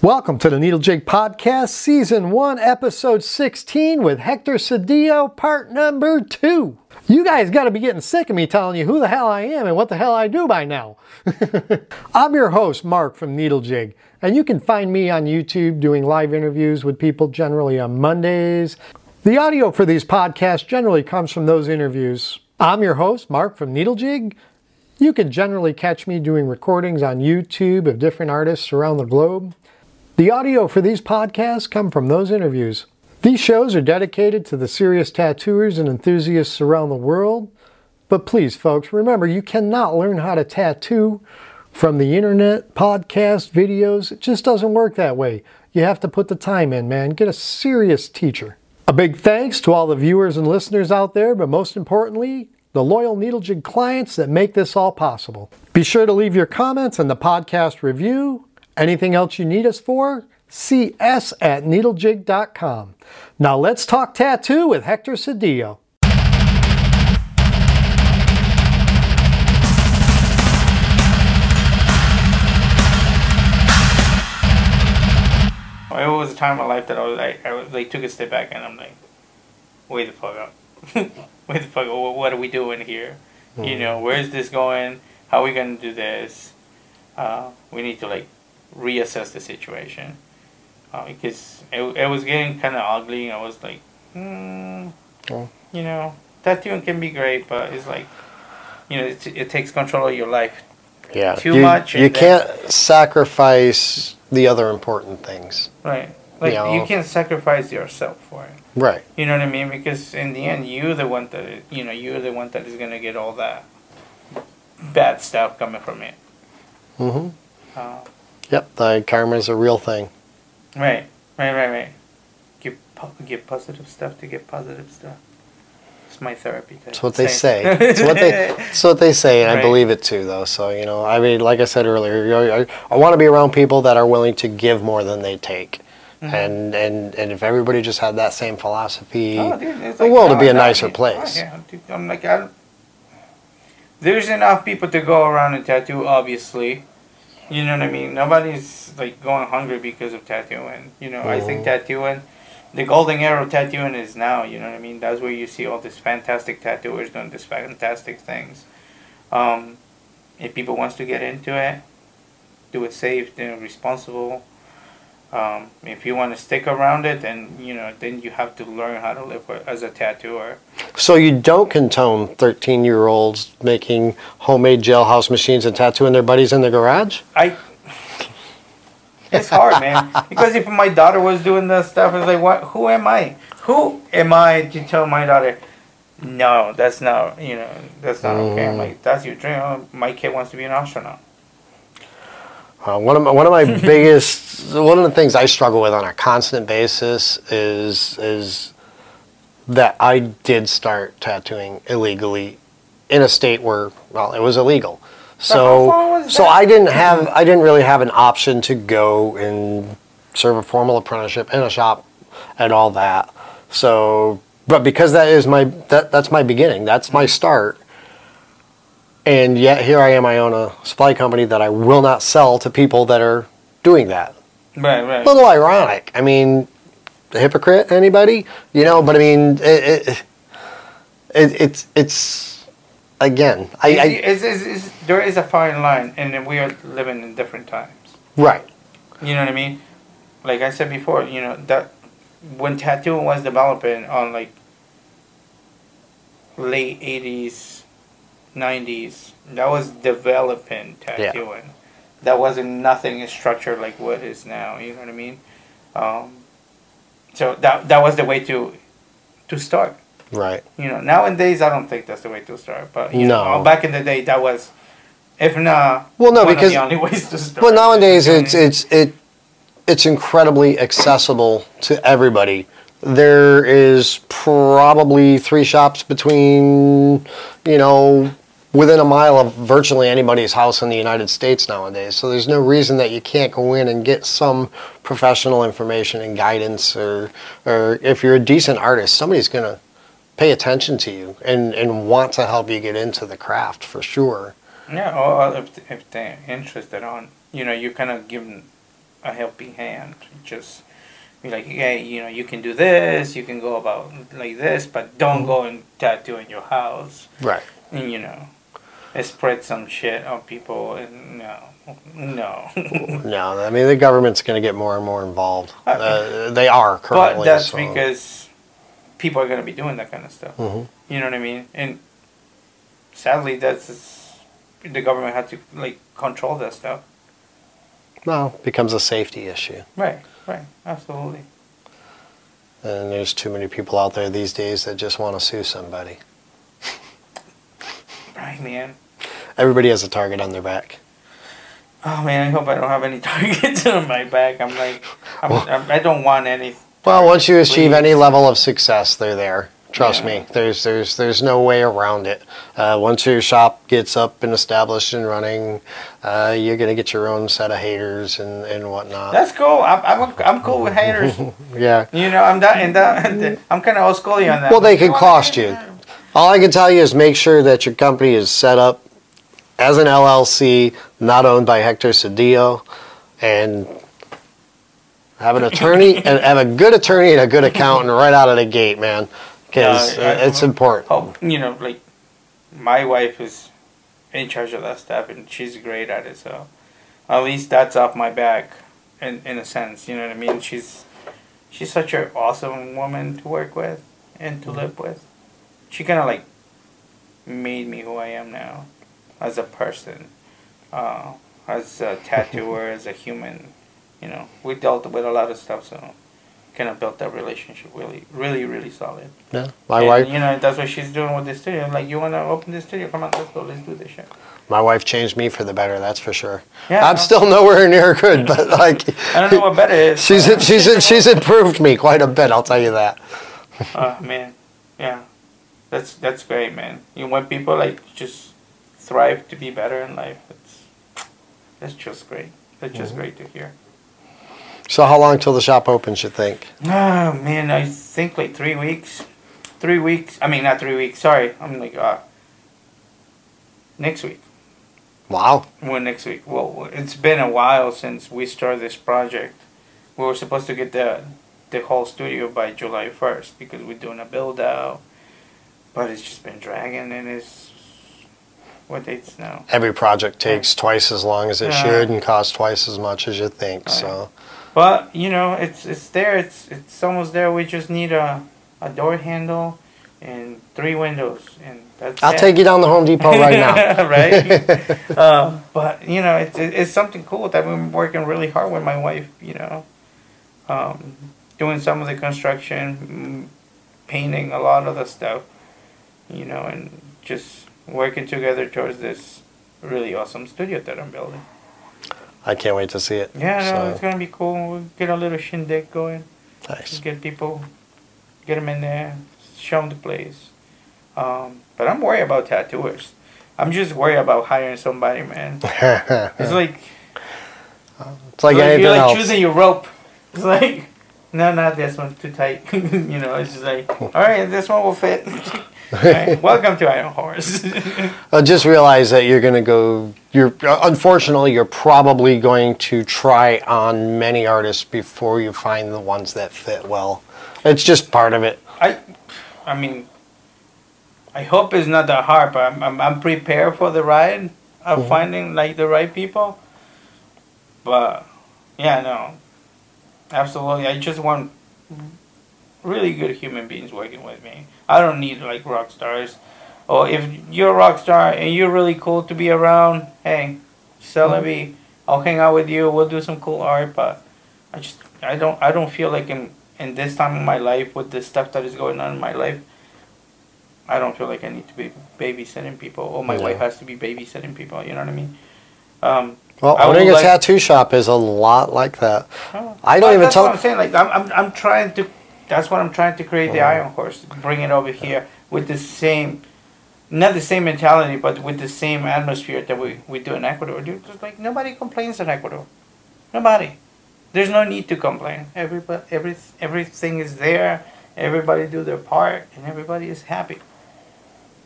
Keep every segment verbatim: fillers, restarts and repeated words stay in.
Welcome to the Needlejig Podcast, Season one, Episode sixteen with Hector Cedillo, part number two. You guys got to be getting sick of me telling you who the hell I am and what the hell I do by now. I'm your host, Mark from Needlejig, and you can find me on YouTube doing live interviews with people generally on Mondays. The audio for these podcasts generally comes from those interviews. I'm your host, Mark from Needlejig. You can generally catch me doing recordings on YouTube of different artists around the globe. The audio for these podcasts come from those interviews. These shows are dedicated to the serious tattooers and enthusiasts around the world. But please, folks, remember you cannot learn how to tattoo from the internet, podcasts, videos. It just doesn't work that way. You have to put the time in, man. Get a serious teacher. A big thanks to all the viewers and listeners out there, but most importantly, the loyal Needlejig clients that make this all possible. Be sure to leave your comments and the podcast review. Anything else you need us for? C S at needlejig dot com. Now let's talk tattoo with Hector Cedillo. It was a time in my life that I was like, I was like, took a step back and I'm like, wait the fuck up, wait the fuck up. What are we doing here? Mm-hmm. You know, where's this going? How are we gonna do this? Uh, we need to like. reassess the situation uh, because it, it was getting kind of ugly. I was like, mm, oh. you know, tattooing can be great, but it's like, you know, it, it takes control of your life. Yeah, too you, much. You can't that, sacrifice the other important things. Right, like you, know? you can't sacrifice yourself for it. Right. You know what I mean? Because in the end, you're the one that you know, you're the one that is gonna get all that bad stuff coming from it. Mm-hmm. Uh, Yep, the karma is a real thing. Right, right, right, right. Give, po give positive stuff to get positive stuff. It's my therapy. Thing. That's what they say. It's what they, it's what they say, and right. I believe it too, though. So, you know, I mean, like I said earlier, I, I want to be around people that are willing to give more than they take. Mm-hmm. And, and, and if everybody just had that same philosophy, oh, dude, like, the world no, would be a nicer I mean, place. Oh, yeah, dude, I'm like, I, there's enough people to go around and tattoo, obviously. You know what I mean? Nobody's like going hungry because of tattooing. You know, mm-hmm. I think tattooing, the golden era of tattooing is now. You know what I mean? That's where you see all these fantastic tattooers doing these fantastic things. Um, if people wants to get into it, do it safe, then responsible. Um, if you want to stick around it, then you know, then you have to learn how to live as a tattooer. So you don't condone thirteen-year-olds making homemade jailhouse machines and tattooing their buddies in their garage? I. It's hard, man. Because if my daughter was doing that stuff, I was like, "What? Who am I? Who am I to tell my daughter? No, that's not. You know, that's not mm. okay." I'm like, "That's your dream. Oh, my kid wants to be an astronaut." Uh, one of my, one of my biggest, one of the things I struggle with on a constant basis is is that I did start tattooing illegally in a state where, well, it was illegal. So so I didn't have I didn't really have an option to go and serve a formal apprenticeship in a shop and all that. So, but because that is my that that's my beginning. That's my start. And yet here I am, I own a supply company that I will not sell to people that are doing that. Right, right. A little ironic. I mean, a hypocrite, anybody? You know, but I mean, it, it, it, it's, it's, again. I, I it's, it's, it's, there is a fine line, and we are living in different times. Right. You know what I mean? Like I said before, you know, that when tattooing was developing on like late eighties, nineties, that was developing tattooing. Yeah. That wasn't nothing structured like what is now. You know what I mean? Um, so that that was the way to to start. Right. You know, nowadays I don't think that's the way to start. But you no. know, back in the day, that was, if not, well, no, one because of the only ways to start. Well, nowadays it's it's it it's incredibly accessible to everybody. There is probably three shops between, you know, within a mile of virtually anybody's house in the United States nowadays. So there's no reason that you can't go in and get some professional information and guidance, or, or if you're a decent artist, somebody's going to pay attention to you and, and want to help you get into the craft for sure. Yeah, or if, if they're interested on, you know, you kind of give them a helping hand. Just be like, yeah, you know, you can do this, you can go about like this, but don't go and tattoo in your house. Right. And, you know, spread some shit on people. And no, no. No, I mean, the government's going to get more and more involved. Uh, they are currently. But that's so. Because people are going to be doing that kind of stuff. Mm-hmm. You know what I mean? And sadly, that's the government had to, like, control that stuff. No, it becomes a safety issue. Right, right, absolutely. And there's too many people out there these days that just want to sue somebody. Right, man. Everybody has a target on their back. Oh, man, I hope I don't have any targets on my back. I'm like, I'm, well, I'm, I don't want any. Well, once you achieve please. any level of success, they're there. Trust yeah. me, there's there's there's no way around it. Uh, once your shop gets up and established and running, uh, you're gonna get your own set of haters and, and whatnot. That's cool. I'm I'm, I'm cool with haters. Yeah. You know, I'm that and that. I'm kind of old school on that. Well, they could cost you. All I can tell you is make sure that your company is set up as an L L C, not owned by Hector Cedillo, and have an attorney and have a good attorney and a good accountant right out of the gate, man. Because uh, it's I, important. Oh, you know, like, my wife is in charge of that stuff, and she's great at it, so at least that's off my back, in in a sense, you know what I mean? She's she's such an awesome woman to work with and to live with. She kind of, like, made me who I am now as a person, uh, as a tattooer, as a human, you know. We dealt with a lot of stuff, so... kind of built that relationship really, really, really solid. Yeah, my and, wife. You know, that's what she's doing with the studio. I'm like, you want to open the studio? Come on, let's go. Let's do this shit. My wife changed me for the better. That's for sure. Yeah, I'm no. still nowhere near good, but like, I don't know what better is. She's she's she's improved me quite a bit. I'll tell you that. Oh uh, man, yeah, that's that's great, man. You know, when people like just thrive to be better in life, it's that's just great. That's just mm-hmm. great to hear. So how long till the shop opens, you think? Oh, man, I think like three weeks. Three weeks. I mean, not three weeks. Sorry. I'm like, uh, next week. Wow. Well, next week. Well, it's been a while since we started this project. We were supposed to get the, the whole studio by July first because we're doing a build-out. But it's just been dragging, and it's... What dates now? Every project takes yeah. twice as long as it yeah. should and costs twice as much as you think, right. so... But, you know, it's it's there. It's it's almost there. We just need a, a door handle and three windows. And that's I'll it. take you down the Home Depot right now. Right? uh, but, you know, it's, it's something cool that we've been working really hard with my wife, you know. Um, doing some of the construction, painting a lot of the stuff, you know, and just working together towards this really awesome studio that I'm building. I can't wait to see it. Yeah, no, so. It's going to be cool. We'll get a little shindig going. Nice. Get people, get them in there, show them the place. Um, but I'm worried about tattooers. I'm just worried about hiring somebody, man. It's like... It's like, like anything you're like else. Choosing your rope. It's like, no, not this one, too tight. You know, it's just like, all right, this one will fit. Right. Welcome to Iron Horse. uh, just realize that you're going to go, you're unfortunately, you're probably going to try on many artists before you find the ones that fit well. It's just part of it. I I mean, I hope it's not that hard, but I'm, I'm, I'm prepared for the ride of mm-hmm. finding, like, the right people. But, yeah, no, absolutely. I just want... really good human beings working with me. I don't need like rock stars. Or oh, if you're a rock star and you're really cool to be around, hey, celebrity, I'll hang out with you. We'll do some cool art. But I just I don't I don't feel like in in this time of my life with the stuff that is going on in my life, I don't feel like I need to be babysitting people. Or my yeah. wife has to be babysitting people. You know what I mean? Um, well, owning a like, tattoo shop is a lot like that. Uh, I don't I, even that's tell. What I'm saying like I'm I'm, I'm trying to. That's what I'm trying to create the Iron Horse, bring it over here with the same, not the same mentality, but with the same atmosphere that we, we do in Ecuador. Dude, just like nobody complains in Ecuador, nobody. There's no need to complain. Everybody, every everything is there. Everybody do their part, and everybody is happy.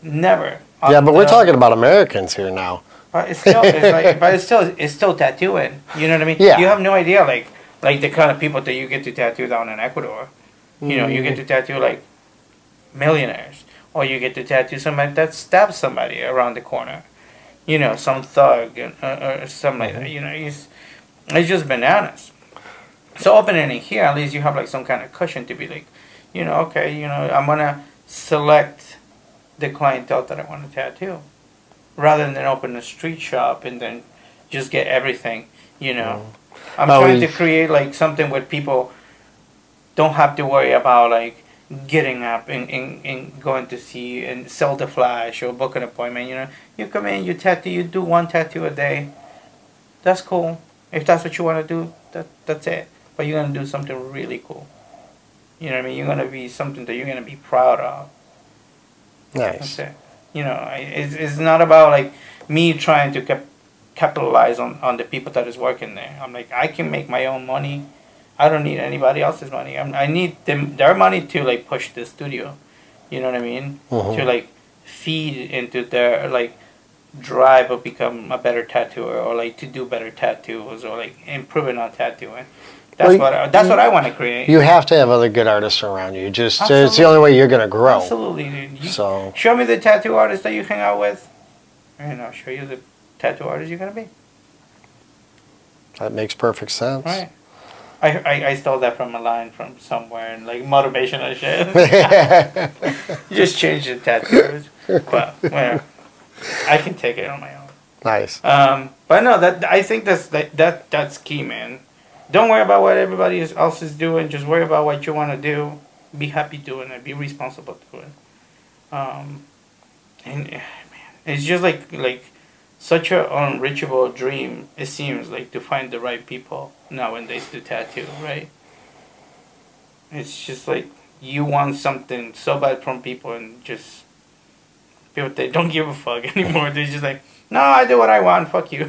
Never. Yeah, but we're talking about Americans here now. But it's still, it's like, but it's still, it's still tattooing. You know what I mean? Yeah. You have no idea, like, like the kind of people that you get to tattoo down in Ecuador. You mm. know, you get to tattoo like millionaires, or you get to tattoo somebody that stabs somebody around the corner. You know, some thug or, or something like that. You know, it's it's just bananas. So opening it here, at least you have like some kind of cushion to be like, you know, okay, you know, I'm gonna select the clientele that I want to tattoo, rather than open a street shop and then just get everything, you know. Mm. I'm oh, trying to create like something where people don't have to worry about like getting up and, and, and going to see and sell the flash or book an appointment, you know. You come in, you tattoo, you do one tattoo a day. That's cool. If that's what you want to do, that that's it. But you're going to do something really cool. You know what I mean? You're going to be something that you're going to be proud of. Nice. That's it. You know, it's, it's not about, like, me trying to cap- capitalize on, on the people that is working there. I'm like, I can make my own money. I don't need anybody else's money. I'm, I need them, their money to, like, push the studio. You know what I mean? Mm-hmm. To, like, feed into their, like, drive or become a better tattooer or, like, to do better tattoos or, like, improving on tattooing. That's well, what I, that's you, what I want to create. You have to have other good artists around you. Just Absolutely. It's the only way you're going to grow. Absolutely, dude. You, so show me the tattoo artist that you hang out with, and I'll show you the tattoo artist you're going to be. That makes perfect sense. Right. I, I I stole that from a line from somewhere and like motivational shit. Just change the tattoo artist. But whatever. I can take it on my own. Nice. Um, but no, that I think that's that, that that's key, man. Don't worry about what everybody else is doing. Just worry about what you want to do. Be happy doing it. Be responsible doing it. Um, and man, it's just like like such an unreachable dream. It seems like to find the right people nowadays to tattoo, right? It's just like you want something so bad from people, and just people they don't give a fuck anymore. They're just like, no, I do what I want. Fuck you.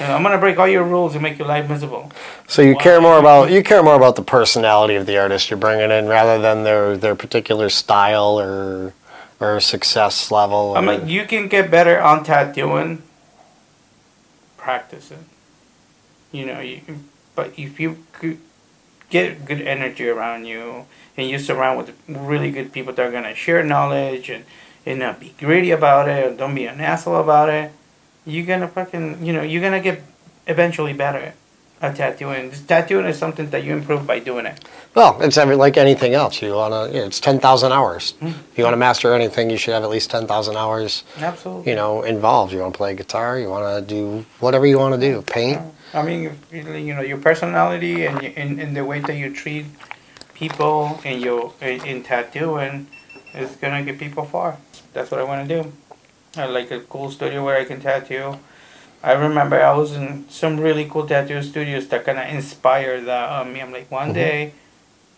You know, I'm gonna break all your rules and make your life miserable. So you wow. care more about you care more about the personality of the artist you're bringing in rather than their their particular style or or success level. Or I mean, you can get better on tattooing. Practice it. You know, you, but if you could get good energy around you and you surround with really good people that are gonna share knowledge and and not be greedy about it or don't be an asshole about it. You're gonna fucking, you know, you're gonna get eventually better at tattooing. Tattooing is something that you improve by doing it. Well, it's like anything else. You wanna, you know, it's ten thousand hours. Mm-hmm. If you wanna master anything, you should have at least ten thousand hours. Absolutely. You know, involved. You wanna play guitar. You wanna do whatever you wanna do. Paint. I mean, you know, your personality and and, and the way that you treat people and your in, in tattooing is gonna get people far. That's what I wanna do. I like a cool studio where I can tattoo. I remember I was in some really cool tattoo studios that kind of inspired that on me. I'm like, one mm-hmm. day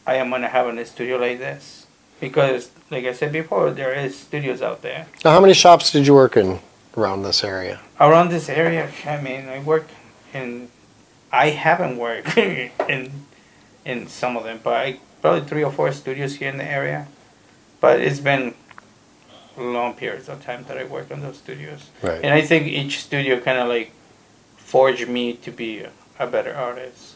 I am going to have a studio like this. Because, like I said before, there is studios out there. Now, how many shops did you work in around this area? Around this area? I mean, I worked in... I haven't worked in in some of them, but I, probably three or four studios here in the area. But it's been... long periods of time that I worked on those studios. Right. And I think each studio kind of like forged me to be a, a better artist.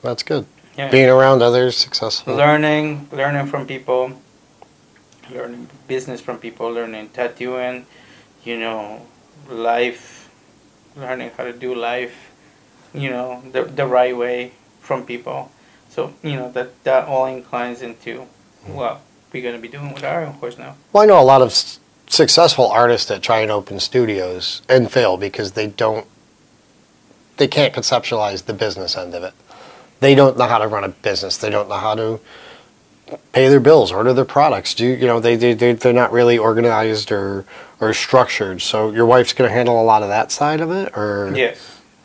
That's good. Yeah. Being around others successful. Learning, learning from people, learning business from people, learning tattooing, you know, life, learning how to do life, you know, the the right way from people. So, you know, that, that all inclines into, well, we're going to be doing with Iron Horse now. Well, I know a lot of s- successful artists that try and open studios and fail because they don't, they can't conceptualize the business end of it. They don't know how to run a business. They don't know how to pay their bills, order their products. Do you know they they they're not really organized or or structured. So your wife's going to handle a lot of that side of it, or yes,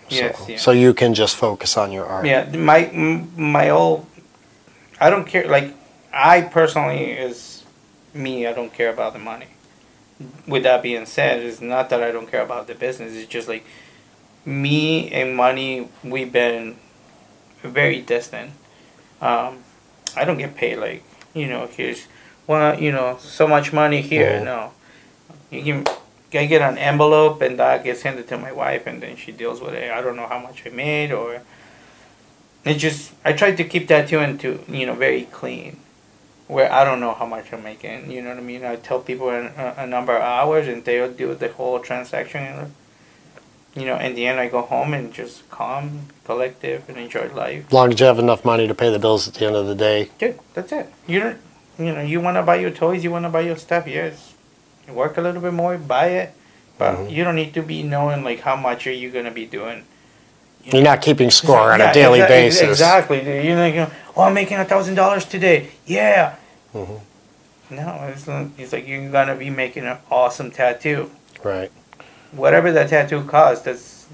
so, yes, yeah. So you can just focus on your art. Yeah, my my old, I don't care like. I personally is me. I don't care about the money. With that being said, it's not that I don't care about the business. It's just like me and money. We've been very distant. Um, I don't get paid like you know. Here's well, you know, so much money here. No, you can I get an envelope and that gets handed to my wife, and then she deals with it. I don't know how much I made, or it just, I tried to keep that too, and to, you know, very clean, where I don't know how much I'm making, you know what I mean? I tell people a, a number of hours and they'll do the whole transaction. You know, in the end, I go home and just calm, collective, and enjoy life. As long as you have enough money to pay the bills at the end of the day. Dude, that's it. You don't, you know, you want to buy your toys, you want to buy your stuff, yes. You work a little bit more, buy it, but mm-hmm. you don't need to be knowing, like, how much are you going to be doing. You You're know? not keeping score on yeah, a daily exa- basis. Exactly. You're like, oh, I'm making a thousand dollars today. Yeah. Mm-hmm. No, it's, it's like you're going to be making an awesome tattoo. Right. Whatever that tattoo costs, that's,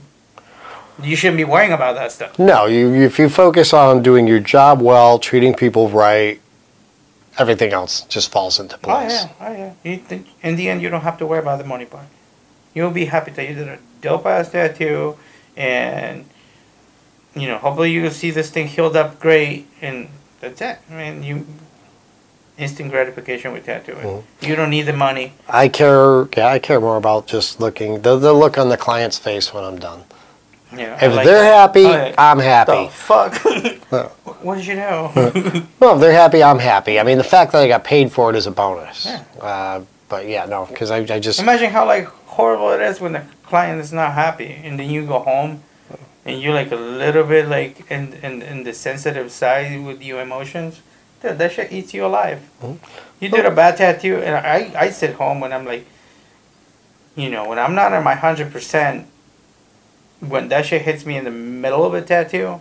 you shouldn't be worrying about that stuff. No, you, if you focus on doing your job well, treating people right, everything else just falls into place. Oh, yeah, oh, yeah. You think, in the end, you don't have to worry about the money part. You'll be happy that you did a dope-ass tattoo, and, you know, hopefully you'll see this thing healed up great, and that's it. I mean, you... instant gratification with tattooing. Mm-hmm. You don't need the money. I care. Yeah, I care more about just looking the the look on the client's face when I'm done. Yeah. If like they're that. happy, oh, yeah. I'm happy. The fuck. No. What did you know? Well, if they're happy, I'm happy. I mean, the fact that I got paid for it is a bonus. Yeah. Uh, but yeah, no, because I I just imagine how like horrible it is when the client is not happy, and then you go home, and you're like a little bit like in in, in the sensitive side with your emotions. Dude, that shit eats you alive. Mm-hmm. You did a bad tattoo, and I, I sit home when I'm like, you know, when I'm not at my one hundred percent, when that shit hits me in the middle of a tattoo,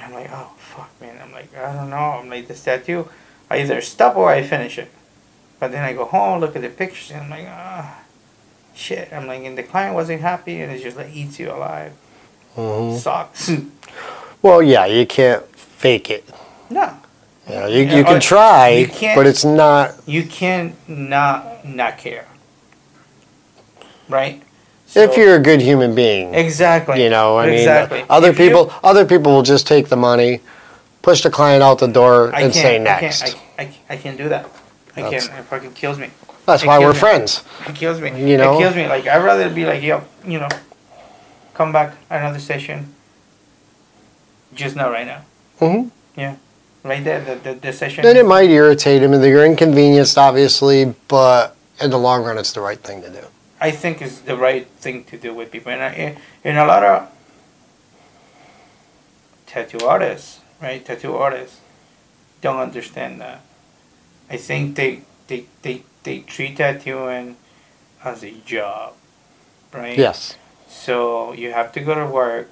I'm like, oh, fuck, man. I'm like, I don't know. I'm like, this tattoo, I either stop or I finish it. But then I go home, look at the pictures, and I'm like, ah, oh, shit. I'm like, and the client wasn't happy, and it just, like, eats you alive. Mm-hmm. Sucks. Well, yeah, you can't fake it. No. Yeah, you, you can try, you but it's not... You can't not, not care. Right? So, if you're a good human being. Exactly. You know, I exactly. mean, other if people you, other people will just take the money, push the client out the door, I and say next. I can't, I, I, I can't do that. I that's, can't. It fucking kills me. That's it why we're me. friends. It kills me. You know? It kills me. Like, I'd rather be like, yo, you know, come back another session. Just not right now. Mm-hmm. Yeah. Right there, the, the, the session. Then it might irritate them, and they're inconvenienced, obviously, but in the long run, it's the right thing to do. I think it's the right thing to do with people. And, I, and a lot of tattoo artists, right? Tattoo artists don't understand that. I think they they, they, they treat tattooing as a job, right? Yes. So you have to go to work,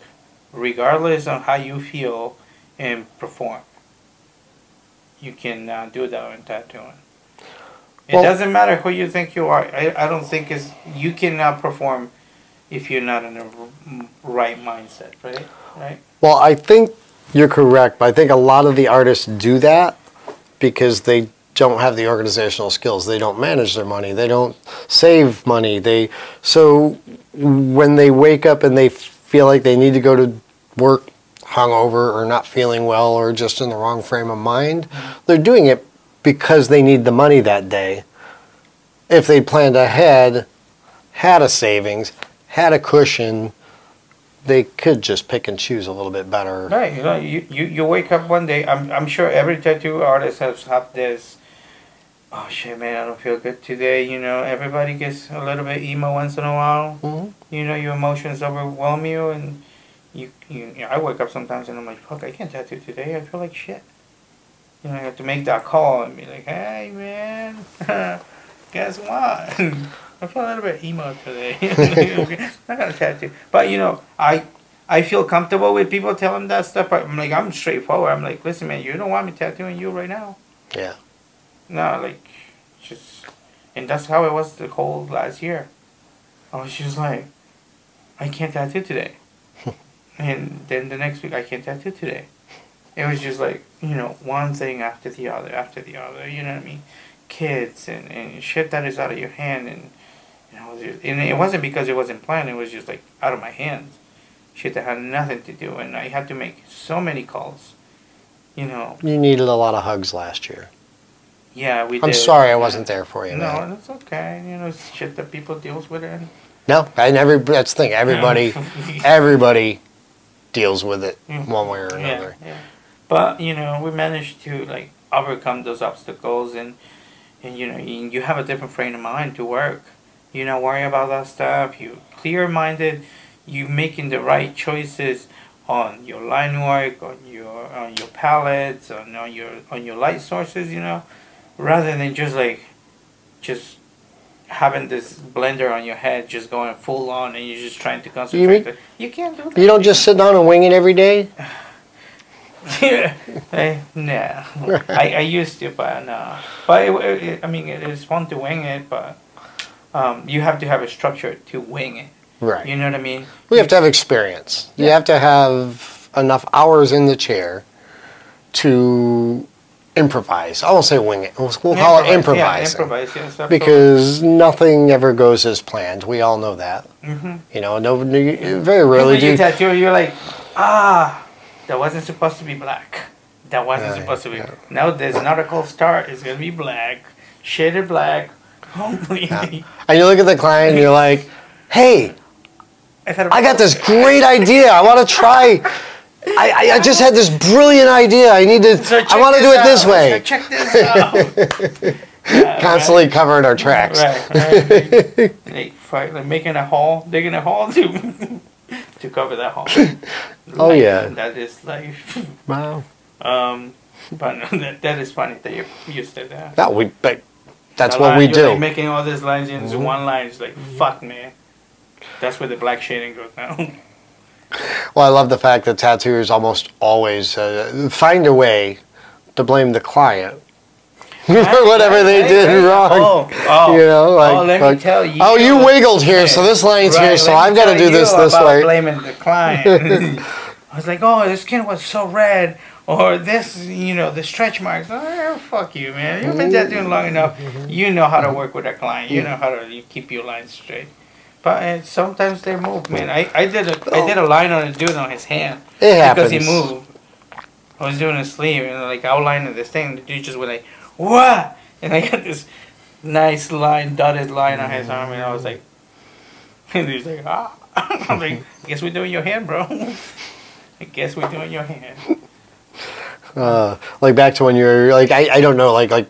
regardless of how you feel, and perform. You can uh, do that in tattooing. It well, doesn't matter who you think you are. I, I don't think it's, you cannot perform if you're not in a right mindset, right? Right. Well, I think you're correct, but I think a lot of the artists do that because they don't have the organizational skills. They don't manage their money. They don't save money. They so when they wake up and they feel like they need to go to work hungover or not feeling well or just in the wrong frame of mind, they're doing it because they need the money that day. If they planned ahead, had a savings, had a cushion, they could just pick and choose a little bit better. Right. You know, you, you, you wake up one day, I'm I'm sure every tattoo artist has had this, oh shit, man, I don't feel good today. You know, everybody gets a little bit emo once in a while. Mm-hmm. You know, your emotions overwhelm you, and You, you, you know, I wake up sometimes and I'm like, fuck, I can't tattoo today. I feel like shit. You know, I have to make that call and be like, hey, man, guess what? I feel a little bit emo today. I got a tattoo. But, you know, I I feel comfortable with people telling that stuff. But I'm like, I'm straightforward. I'm like, listen, man, you don't want me tattooing you right now. Yeah. No, like, just, and that's how it was the whole last year. I was just like, I can't tattoo today. And then the next week, I can't tattoo today. It was just like, you know, one thing after the other, after the other, you know what I mean? Kids and, and shit that is out of your hand. And you know, it was just, and it wasn't because it wasn't planned. It was just like out of my hands. Shit that had nothing to do. And I had to make so many calls, you know. You needed a lot of hugs last year. Yeah, we I'm did. sorry I wasn't there for you. No, man. It's okay. You know, it's shit that people deals with it. No, and every that's the thing. Everybody, everybody deals with it mm-hmm. one way or another. Yeah, yeah. But you know, we managed to like overcome those obstacles, and and you know, you, you have a different frame of mind to work. You don't worry about that stuff. You're clear-minded. You're making the right choices on your line work, on your on your pallets, on, on your on your light sources. You know, rather than just like just. having this blender on your head, just going full on, and you're just trying to concentrate. You, mean, you can't do that. You don't just sit down and wing it every day? Yeah. I, no. I, I used to, but no. But, it, it, I mean, it is fun to wing it, but um, you have to have a structure to wing it. Right. You know what I mean? We have to have experience. Yeah. You have to have enough hours in the chair to... improvise. I won't say wing it. We'll call it improvising. Yeah, improvise, yes, absolutely. Because nothing ever goes as planned. We all know that. Mm-hmm. You know, no, very rarely do you tattoo. You're like, ah, that wasn't supposed to be black. That wasn't right, supposed to be. Yeah. Now there's an nautical star. It's gonna be black, shaded black. Hopefully. Yeah. And you look at the client and you're like, hey, I, I got this great idea. I want to try. I, I just had this brilliant idea. I need to. So I want to do it out. this way. So check this out. Yeah, Constantly right. covering our tracks. Right, right. Like, like, fight, like making a hole, digging a hole to to cover that hole. Oh like, yeah. That is life. Wow. Um, but no, that that is funny that you you said that. That we like, that's the what line, we do. Like making all these lines into mm-hmm. one line. It's like fuck man. That's where the black shading goes now. Well, I love the fact that tattooers almost always uh, find a way to blame the client for whatever they did wrong. Oh, oh, you know, like, oh, let like, me tell you. Oh, you wiggled here, so this line's right, here, so I've got to do this this way. Blaming the client. I was like, oh, this skin was so red, or this, you know, the stretch marks. Oh, fuck you, man. You've been tattooing long enough. You know how to work with a client. You know how to you keep your lines straight. But sometimes they move, man. I, I did a I did a line on a dude on his hand. It happens. Because he moved. I was doing a sleeve and like outlining this thing. The dude just went like, what? And I got this nice line, dotted line on his arm. And I was like, and he was like, ah. I'm like, I guess we're doing your hand, bro. I guess we're doing your hand. Uh, like back to when you're like, I, I don't know, like like.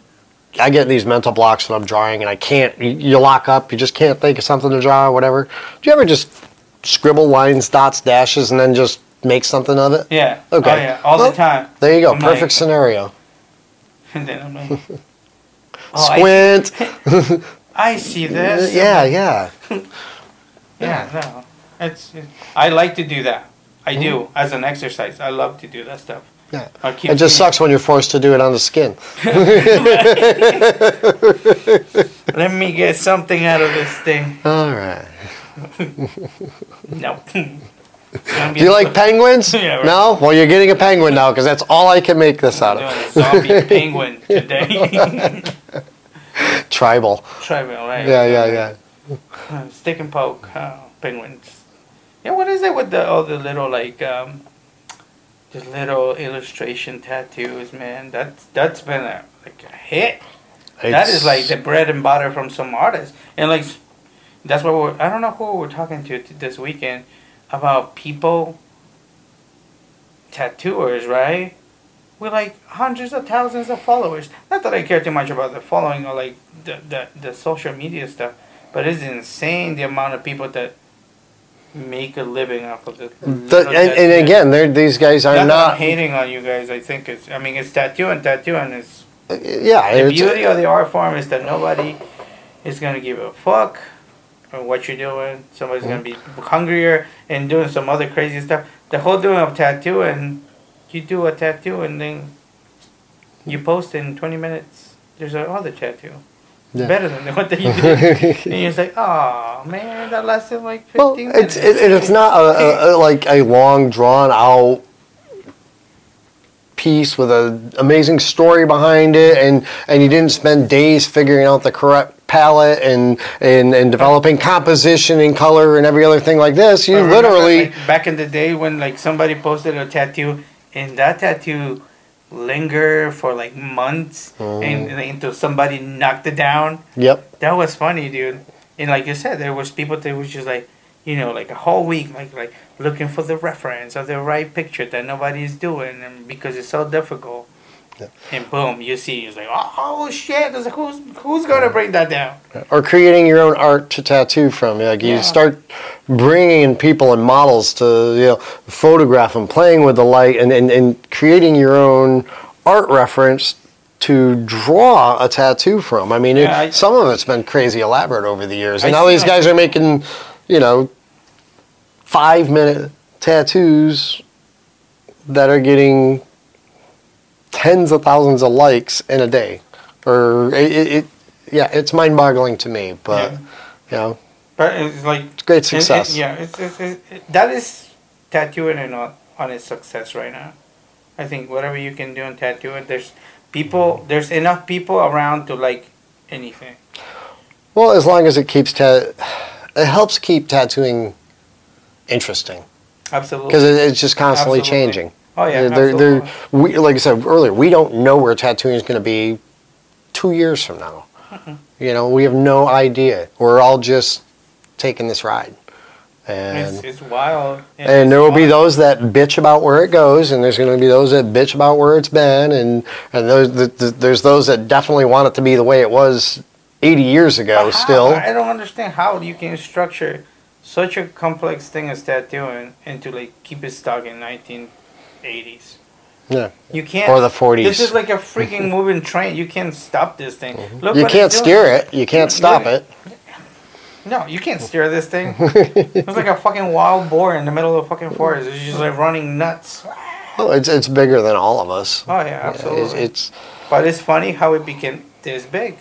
I get these mental blocks when I'm drawing and I can't, you, you lock up, you just can't think of something to draw or whatever. Do you ever just scribble lines, dots, dashes, and then just make something of it? Yeah. Okay. Oh, yeah. All well, the time. There you go. I'm Perfect like, scenario. And then I'm like... Oh, squint. I, I see this. Yeah, yeah. Yeah, yeah. No, it's, it's, I like to do that. I mm. do, as an exercise. I love to do that stuff. Yeah. It just sucks it. when you're forced to do it on the skin. Let me get something out of this thing. All right. No. Do you like penguins? Yeah, right. No? Well, you're getting a penguin now because that's all I can make this I'm out of. Zombie penguin today. Tribal. Tribal, right. Yeah, yeah, yeah. Uh, stick and poke uh, penguins. Yeah, what is it with the all the little, like... Um, Just little illustration tattoos, man. That's that's been a, like a hit. It's that is like the bread and butter from some artists, and like that's what we're, I don't know who we're talking to this weekend about people, tattooers, right? With like hundreds of thousands of followers. Not that I care too much about the following or like the the, the social media stuff, but it's insane the amount of people that. Make a living off of the, the and, and again, they're, these guys are That's not I'm hating on you guys. I think it's. I mean, it's tattoo and tattoo and it's. Yeah, the it's, beauty of the art form is that nobody is gonna give a fuck on what you're doing. Somebody's mm-hmm. gonna be hungrier and doing some other crazy stuff. The whole doing of tattoo and you do a tattoo and then you post in twenty minutes. There's another tattoo. Yeah. Better than what they did. And you're just like, oh man, that lasted like fifteen well, minutes. It's, it, and it's not a, a, a, like a long, drawn-out piece with an amazing story behind it, and, and you didn't spend days figuring out the correct palette and, and, and developing composition and color and every other thing like this. You literally... Remember, like, back in the day when like somebody posted a tattoo, and that tattoo linger for like months mm. and, and until somebody knocked it down. Yep. That was funny, dude. And like you said, there was people that was just like, you know, like a whole week, like like looking for the reference or the right picture that nobody's doing, and because it's so difficult. Yeah. And boom, you see, it's like, oh, oh shit, like, who's who's gonna bring that down? Or creating your own art to tattoo from. Like you yeah. start bringing in people and models to, you know, photograph them, playing with the light, and, and, and creating your own art reference to draw a tattoo from. I mean, yeah, it, I, some of it's been crazy elaborate over the years, and I now these guys are making, you know, five minute tattoos that are getting tens of thousands of likes in a day, or it, it, it yeah, it's mind-boggling to me. But yeah. you know, but it's like it's great success. It, it, yeah, it's, it's, it's, it, that is tattooing and on, on its success right now. I think whatever you can do in tattooing, there's people, there's enough people around to like anything. Well, as long as it keeps ta- it helps keep tattooing interesting. Absolutely, because it, it's just constantly Absolutely. changing. Oh yeah, they're, they're, we, like I said earlier, we don't know where tattooing is going to be two years from now. Uh-uh. You know, we have no idea. We're all just taking this ride, and it's, it's wild. It and there will wild. be those that bitch about where it goes, and there's going to be those that bitch about where it's been, and and those the, the, there's those that definitely want it to be the way it was eighty years ago. How, still, I don't understand how you can structure such a complex thing as tattooing and to like keep it stuck in nineteen eighties Yeah. You can't. Or the forties. This is like a freaking moving train. You can't stop this thing. Mm-hmm. Look, you can't steer it. You can't stop yeah. it. No, you can't steer this thing. It's like a fucking wild boar in the middle of the fucking forest. It's just like running nuts. Well, it's it's bigger than all of us. Oh yeah, absolutely. Yeah, it's, it's. But it's funny how it became this big.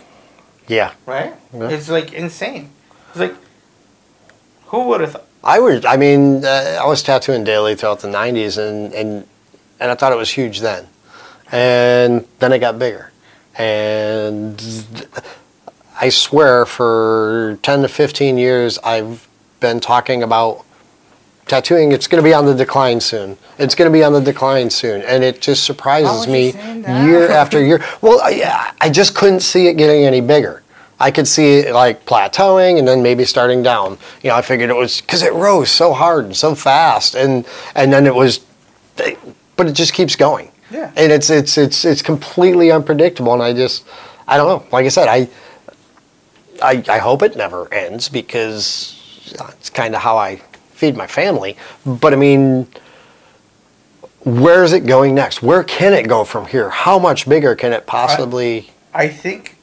Yeah. Right. Yeah. It's like insane. It's like, who would have thought? I would. I mean, uh, I was tattooing daily throughout the nineties, and and. And I thought it was huge then. And then it got bigger. And I swear for ten to fifteen years, I've been talking about tattooing. It's going to be on the decline soon. It's going to be on the decline soon. And it just surprises me year after year. Well, I, I just couldn't see it getting any bigger. I could see it like plateauing and then maybe starting down. You know, I figured it was because it rose so hard and so fast. And, and then it was... They, but it just keeps going, yeah. And it's it's it's it's completely unpredictable. And I just, I don't know. Like I said, I, I, I hope it never ends because it's kind of how I feed my family. But I mean, where is it going next? Where can it go from here? How much bigger can it possibly? I, I think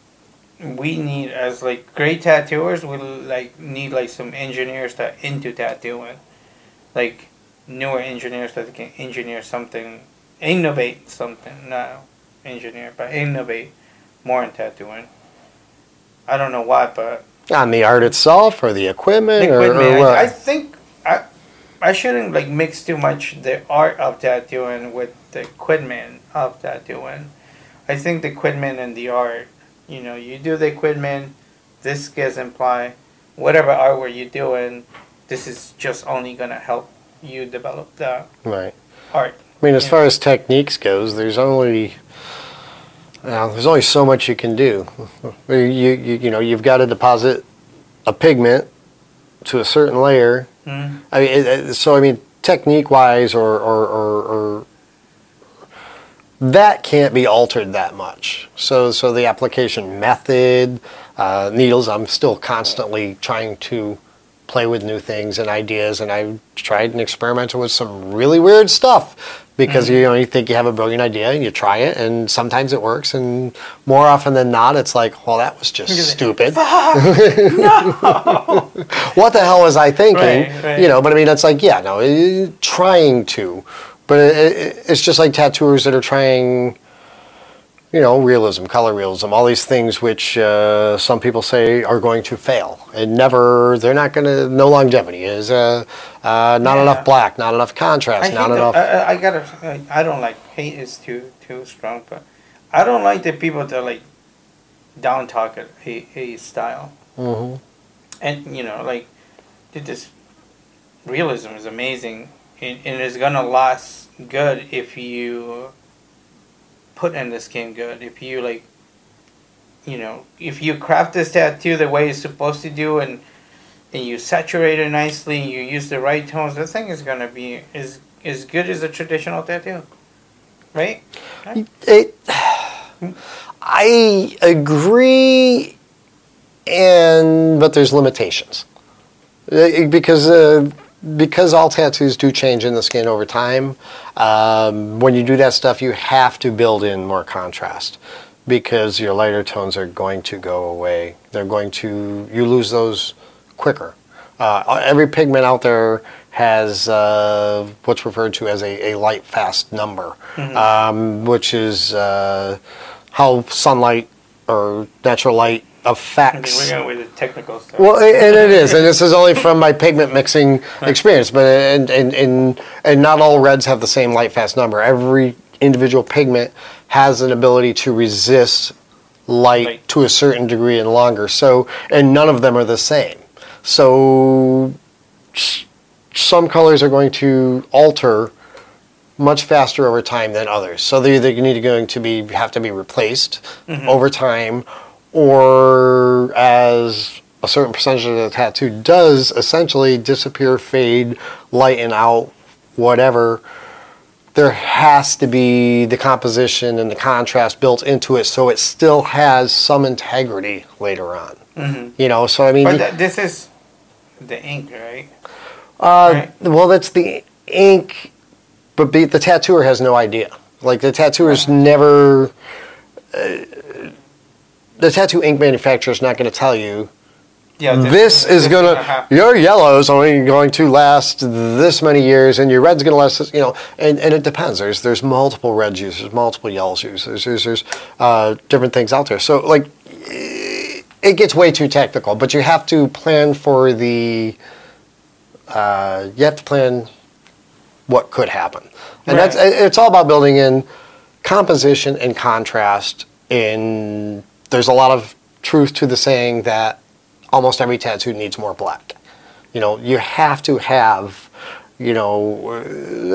we need, as like great tattooers, we like need like some engineers that into tattooing, like. Newer engineers that can engineer something, innovate something, not engineer, but innovate more in tattooing. I don't know why, but... On the art itself, or the equipment, the equipment or, or what? I, I think I I shouldn't like mix too much the art of tattooing with the equipment of tattooing. I think the equipment and the art, you know, you do the equipment, this gets implied, whatever artwork you're doing, this is just only going to help you develop the right art. I mean, as far know. as techniques goes, there's only uh, there's only so much you can do. You you, you know, you've got to deposit a pigment to a certain layer. Mm-hmm. I mean, it, it, so I mean, technique-wise, or or, or or that can't be altered that much. So so the application method, uh, needles. I'm still constantly trying to play with new things and ideas, and I've tried and experimented with some really weird stuff because mm-hmm. you know, you think you have a brilliant idea and you try it, and sometimes it works, and more often than not it's like, well, that was just stupid. Fuck, no. What the hell was I thinking? Right, right. You know, but I mean, it's like, yeah, no, it, trying to, but it, it, it's just like tattooers that are trying, you know, realism, color realism, all these things which uh, some people say are going to fail. And never, they're not going to, no longevity is, uh, uh, not yeah. enough black, not enough contrast, I not enough. The, I, I gotta, I don't like, hate is too too strong, but I don't like the people that like down talk a, a style. Mm-hmm. And, you know, like, dude, this realism is amazing, and, and it's going to last good if you put in this game good. If you like, you know, if you craft this tattoo the way it's supposed to do, and and you saturate it nicely, you use the right tones, this thing is gonna be as as good as a traditional tattoo, right? Right? It, I agree, and but there's limitations because uh, because all tattoos do change in the skin over time. Um, when you do that stuff, you have to build in more contrast, because your lighter tones are going to go away. They're going to, you lose those quicker. Uh, every pigment out there has uh, what's referred to as a, a light fast number, mm-hmm. um, which is uh, how sunlight or natural light affects. I mean, we're going with the technical stuff. Well, and it is, and this is only from my pigment mixing experience. But and and and and not all reds have the same light fast number. Every individual pigment has an ability to resist light, light to a certain degree and longer. So, and none of them are the same. So, some colors are going to alter much faster over time than others. So they're either going to going to be have to be replaced mm-hmm. over time, or as a certain percentage of the tattoo does, essentially disappear, fade, lighten out, whatever. There has to be the composition and the contrast built into it, so it still has some integrity later on. Mm-hmm. You know, so I mean, but th this is the ink, right? Uh, right. Well, that's the ink, but be, the tattooer has no idea. Like the tattooer's uh-huh. never. Uh, the tattoo ink manufacturer's not going to tell you. Yeah, this, this is going to, your yellow's only going to last this many years, and your red's going to last this, you know, and, and it depends. There's there's multiple red users, multiple yellows users, there's, there's uh, different things out there. So, like, it gets way too technical, but you have to plan for the, uh, you have to plan what could happen. And right. that's, it's all about building in composition and contrast. And there's a lot of truth to the saying that almost every tattoo needs more black. You know, you have to have, you know,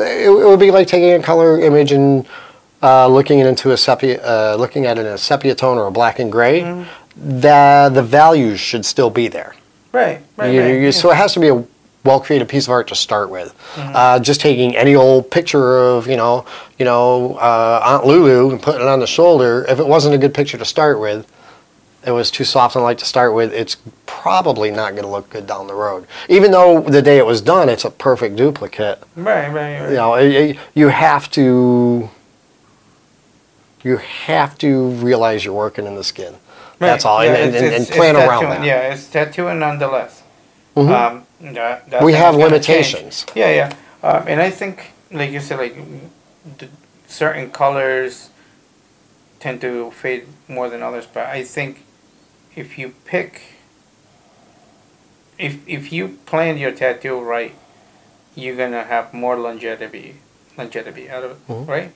it, it would be like taking a color image and uh, looking it into a sepia, uh, looking at it in a sepia tone or a black and gray. Mm-hmm. The the values should still be there. Right, right, you, right. You, yeah. So it has to be a well-created piece of art to start with. Mm-hmm. uh, just taking any old picture of, you know, you know, uh, Aunt Lulu and putting it on the shoulder, if it wasn't a good picture to start with, it was too soft and light to start with, it's probably not going to look good down the road. Even though the day it was done, it's a perfect duplicate. Right, right, right. You know, it, it, you have to, you have to realize you're working in the skin. Right. That's all, yeah, and, and, and plan around that. Yeah, it's tattooing nonetheless. Mm-hmm. um, that, that we have limitations. Change. Yeah, yeah. Um, and I think, like you said, like the certain colors tend to fade more than others, but I think if you pick, if if you plan your tattoo right, you're gonna have more longevity, longevity out of mm-hmm. right,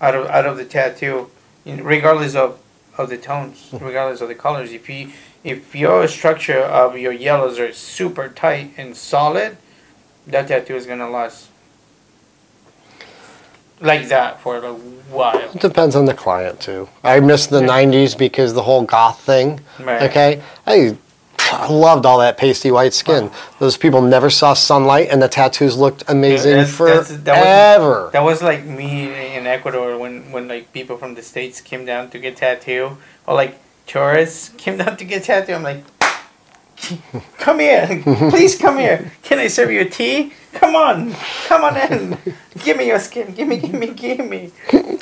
out of out of the tattoo, regardless of, of the tones, mm-hmm. regardless of the colors. If you if your structure of your yellows are super tight and solid, that tattoo is gonna last like that for a while. It depends on the client too. I miss the yeah. nineties because the whole goth thing. Right. Okay, I loved all that pasty white skin. Oh. Those people never saw sunlight, and the tattoos looked amazing yeah, that's, forever. That's, that, was, that was like me in Ecuador when when like people from the States came down to get tattoo, or like tourists came down to get tattoo. I'm like, come here, please come here. Can I serve you a tea? Come on, come on in. Give me your skin. Give me, give me, give me.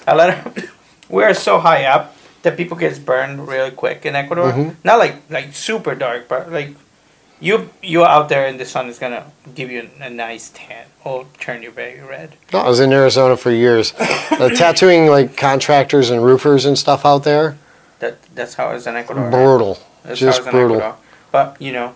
A lot of, we are so high up that people get burned really quick in Ecuador. Mm-hmm. Not like like super dark, but like you you're out there and the sun is gonna give you a nice tan or turn you very red. No, I was in Arizona for years, uh, tattooing like contractors and roofers and stuff out there. That that's how it's in Ecuador. Brutal, right? That's just how it's brutal. In Ecuador. But you know,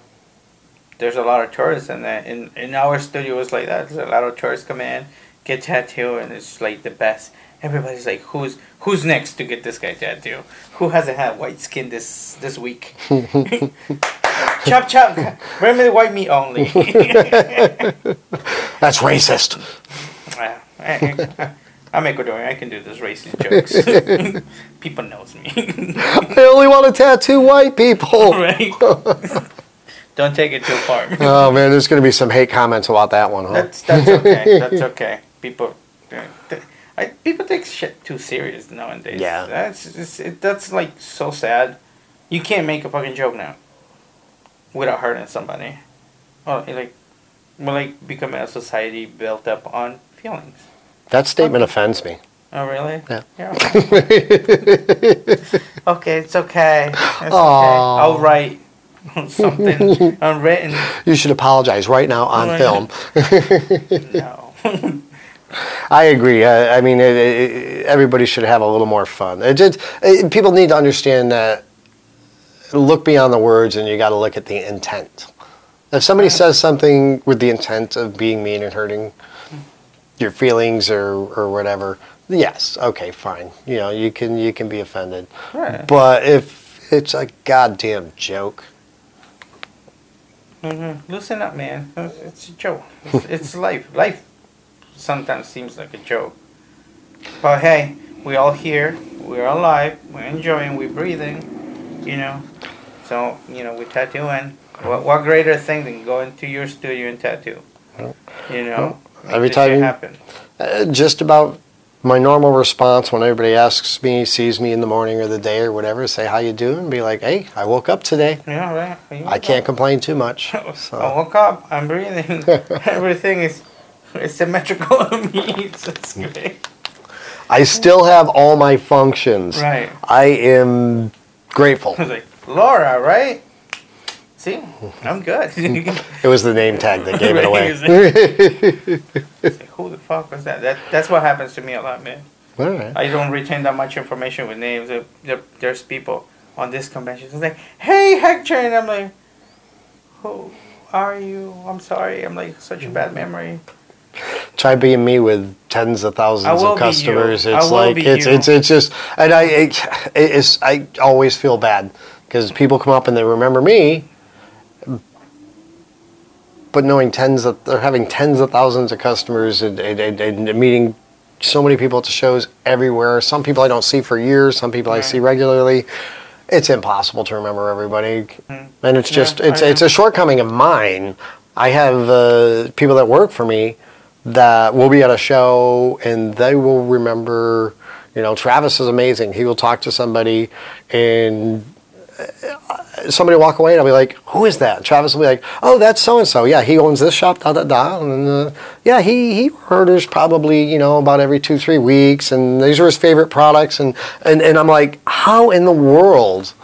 there's a lot of tourists in that. In in our studio, it's like that. There's a lot of tourists come in, get tattooed, and it's like the best. Everybody's like, who's who's next to get this guy tattooed? Who hasn't had white skin this this week? Chop chop, remember the white meat only. That's racist. I'm Ecuadorian. I can do those racist jokes. People knows me. I only want to tattoo white people. Right. Don't take it too far. Oh man, there's going to be some hate comments about that one, huh? That's that's okay. That's okay. People, I, people take shit too serious nowadays. Yeah. That's it's, it, that's like so sad. You can't make a fucking joke now without hurting somebody. Well, like, we're like becoming a society built up on feelings. That statement okay. offends me. Oh, really? Yeah. Yeah. Okay, it's okay. It's Aww. okay. I'll write something unwritten. You should apologize right now on film. No. I agree. I, I mean, it, it, everybody should have a little more fun. It just, it, people need to understand that look beyond the words and you got to look at the intent. If somebody says something with the intent of being mean and hurting your feelings or, or whatever, yes, okay, fine. You know, you can you can be offended. Right. But if it's a goddamn joke. Mm-hmm. Loosen up, man. It's a joke. It's, it's life. Life sometimes seems like a joke. But hey, we're all here. We're alive. We're enjoying. We're breathing. You know. So, you know, we're tattooing. What, what greater thing than going to your studio and tattoo? You know? Every time, uh, just about my normal response when everybody asks me, sees me in the morning or the day or whatever, say how you doing, be like, hey, I woke up today. Yeah, right. You I can't up. complain too much. So. I woke up. I'm breathing. Everything is, is symmetrical to me. So it's great. I still have all my functions. Right. I am grateful. I was like, Laura, right? See, I'm good. It was the name tag that gave it away. Like, who the fuck was that? that? That's what happens to me a lot, man. All right. I don't retain that much information with names. There, there's people on this convention. It's like, hey, Hector. And I'm like, who are you? I'm sorry. I'm like, such a bad memory. Try being me with tens of thousands of customers. It's like, it's, it's, it's just, and I, it, it's, I always feel bad because people come up and they remember me. But knowing tens of, or having tens of thousands of customers and, and, and, and meeting so many people at the shows everywhere. Some people I don't see for years. Some people yeah. I see regularly. It's impossible to remember everybody. Mm. And it's just, yeah, it's it's a shortcoming of mine. I have uh, people that work for me that will be at a show and they will remember, you know, Travis is amazing. He will talk to somebody and somebody walk away and I'll be like, who is that? Travis will be like, oh, that's so-and-so. Yeah, he owns this shop, da-da-da. And uh, yeah, he, he orders probably, you know, about every two, three weeks. And these are his favorite products. And, and, and I'm like, how in the world?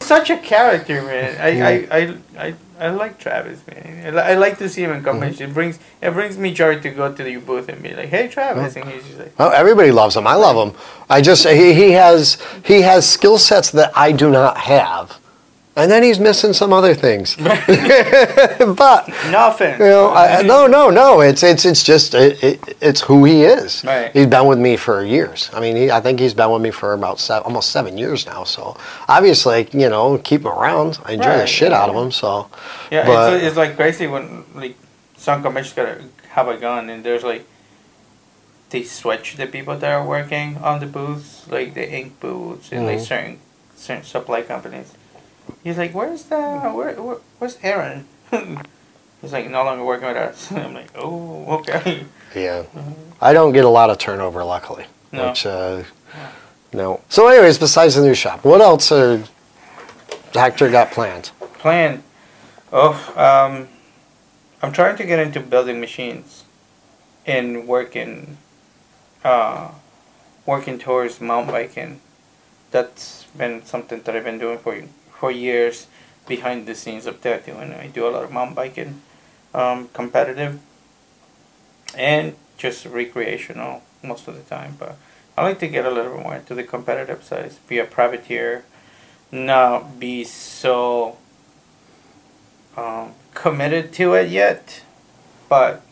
Such a character, man. I, yeah. I, I, I, I like Travis, man. I, I like to see him in competition. Mm-hmm. It brings it brings me joy to go to the booth and be like, "Hey, Travis," and he's just like, "Oh, everybody loves him. I love him. I just he, he has he has skill sets that I do not have, and then he's missing some other things." But nothing. You know, I, no, no, no. It's it's it's just it, it, it's who he is. Right. He's been with me for years. I mean, he, I think he's been with me for about seven, almost seven years now. So obviously, you know, keep him around. I enjoy right. the shit yeah. out of him. So yeah, but, it's, it's like crazy when like some companies gotta have a gun and there's like they switch the people that are working on the booths, like the ink booths and mm-hmm. like certain certain supply companies. He's like, where's the, where, where, where's Aaron? He's like, no longer working with us. I'm like, oh, okay. Yeah. Uh-huh. I don't get a lot of turnover, luckily. No. Which, uh, yeah. no. So anyways, besides the new shop, what else uh, Hector got planned? Planned? Oh, um, I'm trying to get into building machines and working, uh, working towards mountain biking. That's been something that I've been doing for you. For years behind the scenes of tattooing. I do a lot of mountain biking, um, competitive, and just recreational most of the time. But I like to get a little bit more into the competitive side, be a privateer, not be so um, committed to it yet. But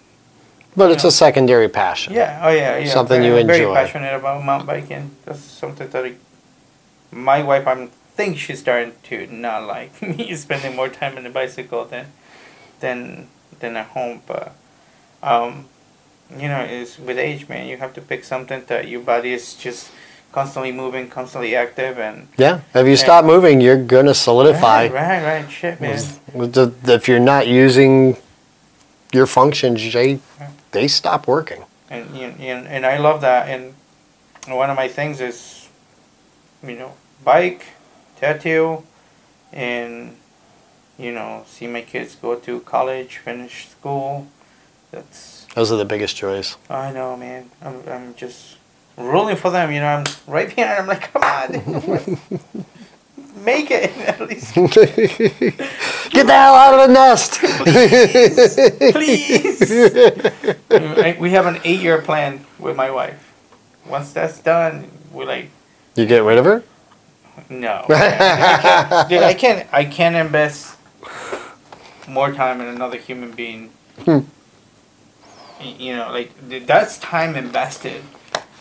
but it's know. a secondary passion. Yeah, oh yeah, yeah. Something very, you enjoy. I'm very passionate about mountain biking. That's something that I, my wife, I'm. think she's starting to not like me spending more time on the bicycle than than than at home, but um you know, is with age, man, you have to pick something that your body is just constantly moving, constantly active, and yeah, if you stop moving, you're gonna solidify. Right, right, right. Shit, man. With the, if you're not using your functions, they they stop working. And you and, and I love that. And one of my things is, you know, bike, tattoo, and you know, see my kids go to college, finish school. That's those are the biggest joys. I know, man. I'm I'm just ruling for them, you know. I'm right behind. I'm like, come on, make it at least. Get the hell out of the nest, please. please. We have an eight-year plan with my wife. Once that's done, we're like, you get rid of her? No, I can't, dude, I can't. I can't invest more time in another human being. Hmm. You know, like that's time invested.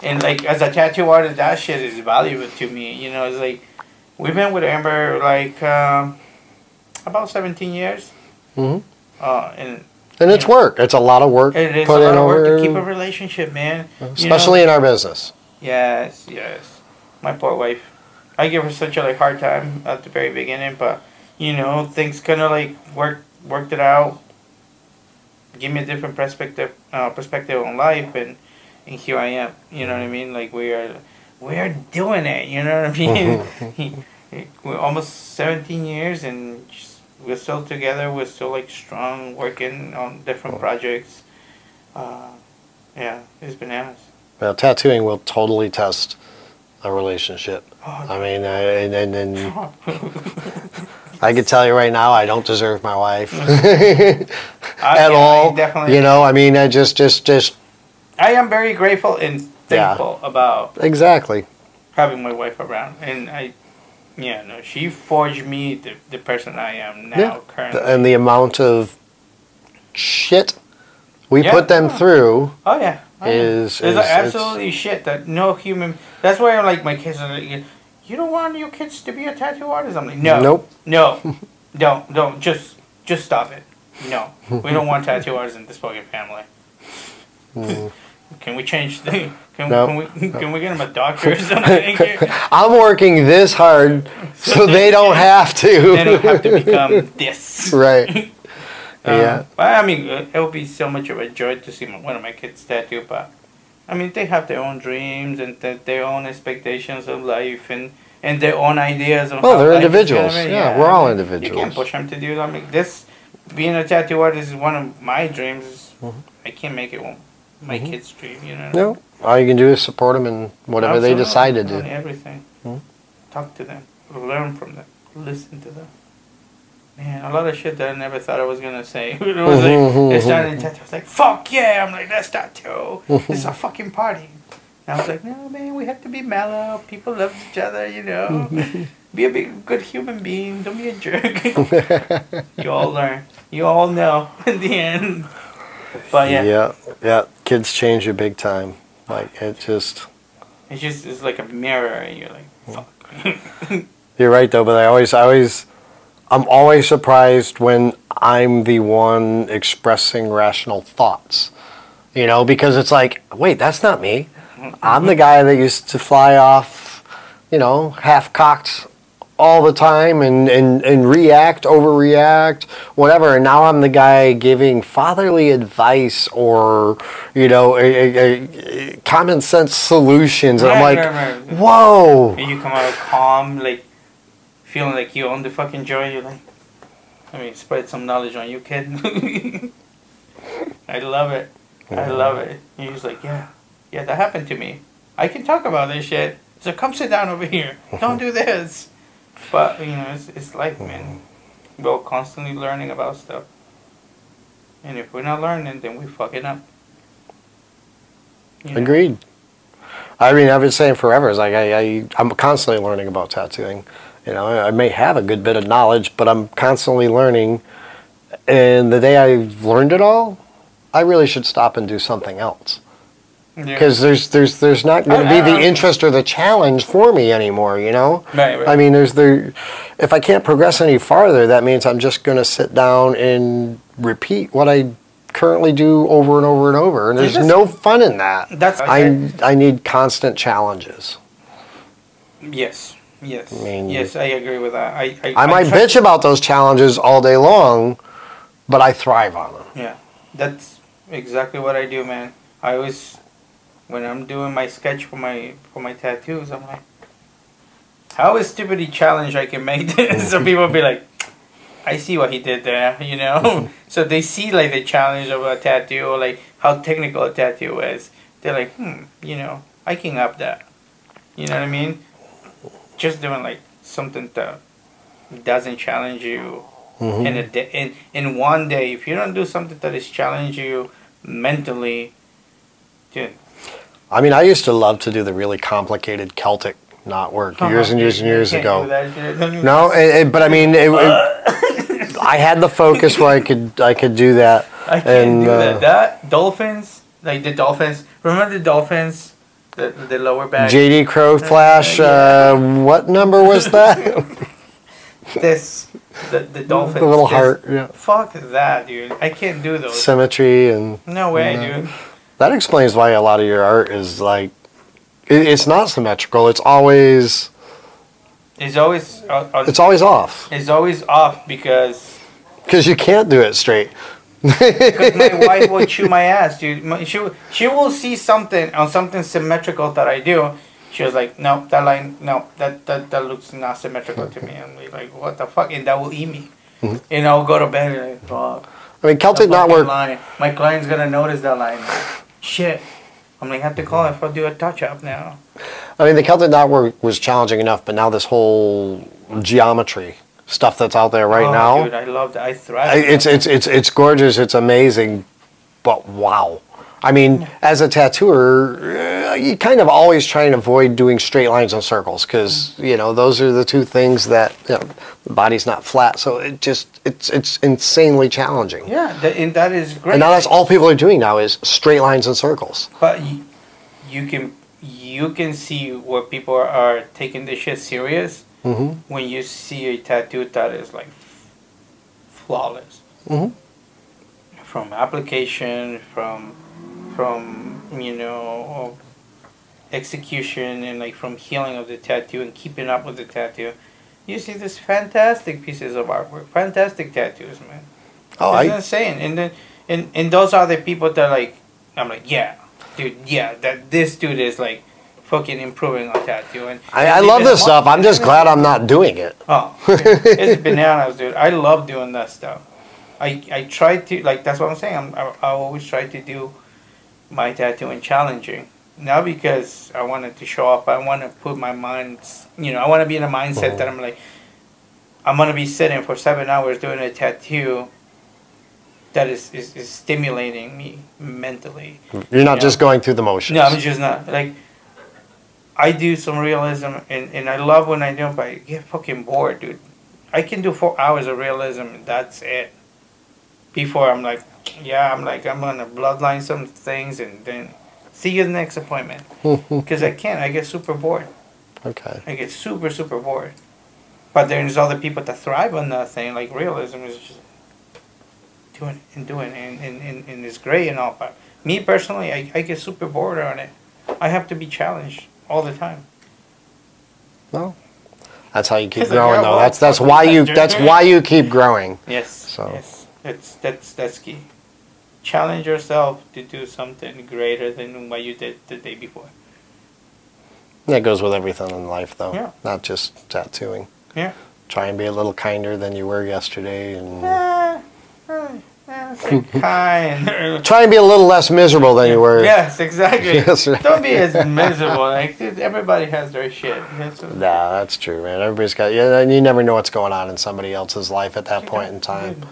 And, like, as a tattoo artist, that shit is valuable to me. You know, it's like, we've been with Amber, like, um, about seventeen years. Mm-hmm. Uh, and and it's know, work. It's a lot of work. It is put a lot in of work over... to keep a relationship, man. Especially you know? in our business. Yes, yes. My poor wife. I give her such a, like, hard time at the very beginning, but, you know, things kind of, like, work, worked it out. Give me a different perspective, uh, perspective on life, and... and here I am, you know what I mean? Like, we are we are doing it, you know what I mean? We're almost seventeen years, and just, we're still together. We're still, like, strong, working on different projects. Uh, yeah, it's bananas. Well, tattooing will totally test a relationship. Oh, I mean, I, and then I can tell you right now, I don't deserve my wife at yeah, all. You know, I mean, I just, just, just... I am very grateful and thankful yeah, about exactly having my wife around, and I, yeah, no, she forged me the the person I am now yeah. currently, and the amount of shit we yeah. put them oh. through. Oh yeah, oh, is, yeah. is like absolutely shit that no human. That's why I'm like my kids are like, you don't want your kids to be a tattoo artist. I'm like, no, nope, no, don't, don't, just, just stop it. No, we don't want tattoo artists in this fucking family. Mm. Can we change the? Can, nope. can we can nope. we get them a doctor or something? I'm working this hard so, so they, they don't have to. They don't have to become this. Right. um, yeah. But I mean, it would be so much of a joy to see my, one of my kids tattoo. But I mean, they have their own dreams and th- their own expectations of life and, and their own ideas. Of well, they're individuals. Yeah, yeah, we're all individuals. You can't push them to do that. I mean, this being a tattoo artist is one of my dreams. Mm-hmm. I can't make it one. My mm-hmm. kids' dream, you know. No, all you can do is support them in whatever Absolutely. they decide to do. Everything. Mm-hmm. Talk to them, learn from them, listen to them. Man, a lot of shit that I never thought I was gonna say. It was like, it started in tattoo. I was like, "Fuck yeah!" I'm like, "That's tattoo. This is a fucking party." And I was like, "No, man, we have to be mellow. People love each other, you know. Be a big, good human being. Don't be a jerk." You all learn. You all know in the end. But yeah. yeah, yeah, kids change you big time. Like it just, it's just it's like a mirror, and you're like, fuck. You're right though, but I always, I always, I'm always surprised when I'm the one expressing rational thoughts. You know, because it's like, wait, that's not me. I'm the guy that used to fly off, you know, half cocked all the time and, and, and react, overreact, whatever. And now I'm the guy giving fatherly advice or, you know, a, a, a common sense solutions. And right, I'm like, right, right. whoa. And you come out calm, like feeling like you own the fucking joy. You're like, I mean, spread some knowledge on you, kid. I love it. I love it. And he's like, yeah, yeah, that happened to me. I can talk about this shit. So come sit down over here. Don't do this. But, you know, it's, it's life, man. We're constantly learning about stuff. And if we're not learning, then we're fucking up. You know? Agreed. I mean, I've been saying forever, it's like I, I, I'm constantly learning about tattooing. You know, I may have a good bit of knowledge, but I'm constantly learning. And the day I've learned it all, I really should stop and do something else. Because yeah. there's there's there's not going to be the interest or the challenge for me anymore, you know. Right, right. I mean, there's there. If I can't progress any farther, that means I'm just going to sit down and repeat what I currently do over and over and over, and there's just, no fun in that. That's okay. I I need constant challenges. Yes, yes, I mean, yes. I agree with that. I I, I might I bitch about those challenges all day long, but I thrive on them. Yeah, that's exactly what I do, man. I always, when I'm doing my sketch for my for my tattoos, I'm like, how is stupidly challenged I can make this? So people be like, I see what he did there, you know. So they see like the challenge of a tattoo, or like how technical a tattoo is. They're like, hmm, you know, I can up that. You know what I mean? Just doing like something that doesn't challenge you mm-hmm. in a day, in in one day. If you don't do something that is challenge you mentally, dude. I mean, I used to love to do the really complicated Celtic knotwork uh-huh. years and years and years ago. No, it, it, but I mean, it, it, I had the focus where I could I could do that. I can't and, do that. Uh, that dolphins, like the dolphins. Remember the dolphins. The, the lower back. J D Crowe Flash, uh, what number was that? This, the, the dolphins. The little heart, yeah. Fuck that, dude. I can't do those. Symmetry and... No way, you know. Dude. That explains why a lot of your art is like, it, it's not symmetrical. It's always... It's always... Uh, uh, it's always off. It's always off because... Because you can't do it straight. Because my wife will chew my ass, dude. She, she will see something on something symmetrical that I do. She was like, no, that line, no, that, that, that looks not symmetrical to me. And we're like, what the fuck? And that will eat me. Mm-hmm. And I'll go to bed and like, fuck. I mean, Celtic knotwork. Line. My client's going to notice that line. Shit. I'm going to have to call if I'll do a touch-up now. I mean, the Celtic knotwork was challenging enough, but now this whole geometry stuff that's out there right oh, now. Dude, I love that. I thrive. I, it's it's it's it's gorgeous. It's amazing, but wow. I mean, as a tattooer, uh, you kind of always try and avoid doing straight lines and circles because you know those are the two things that you know, the body's not flat. So it just it's it's insanely challenging. Yeah, th- and that is great. And now that's all people are doing now is straight lines and circles. But you, you can you can see where people are taking this shit serious. Mm-hmm. When you see a tattoo that is like flawless, mm-hmm. from application, from from you know execution, and like from healing of the tattoo and keeping up with the tattoo, you see these fantastic pieces of artwork, fantastic tattoos, man. Oh, it's I... insane. And then and and those are the people that like I'm like yeah, dude, yeah, that this dude is like. Fucking improving on tattoo. And, I, and I love this stuff. I'm just glad I'm not doing it. Oh, it's bananas, dude. I love doing that stuff. I I try to, like, that's what I'm saying. I'm, I, I always try to do my tattooing challenging. Not because I wanted to show off. I want to put my mind, you know, I want to be in a mindset mm-hmm. that I'm like, I'm going to be sitting for seven hours doing a tattoo that is, is, is stimulating me mentally. You're not you just know? Going through the motions. No, I'm just not. Like, I do some realism, and, and I love when I do it, but I get fucking bored, dude. I can do four hours of realism, and that's it. Before I'm like, yeah, I'm like, I'm going to bloodline some things, and then see you the next appointment. Because I can't. I get super bored. Okay. I get super, super bored. But there's other people that thrive on that thing. Like, realism is just doing it and doing it, and, and, and, and it's great and all. But me, personally, I, I get super bored on it. I have to be challenged. All the time. No, that's how you keep growing, though. That's that's why you that's why you keep growing. Yes. So. Yes. That's that's that's key. Challenge yourself to do something greater than what you did the day before. That goes with everything in life, though. Yeah. Not just tattooing. Yeah. Try and be a little kinder than you were yesterday, and. Yeah. Really. Yeah, kind. Try and be a little less miserable than you were. Yes, exactly. Yes, right. Don't be as miserable. Like everybody has their shit. That's nah, that's true, man. Everybody's got. Yeah, you never know what's going on in somebody else's life at that point in time.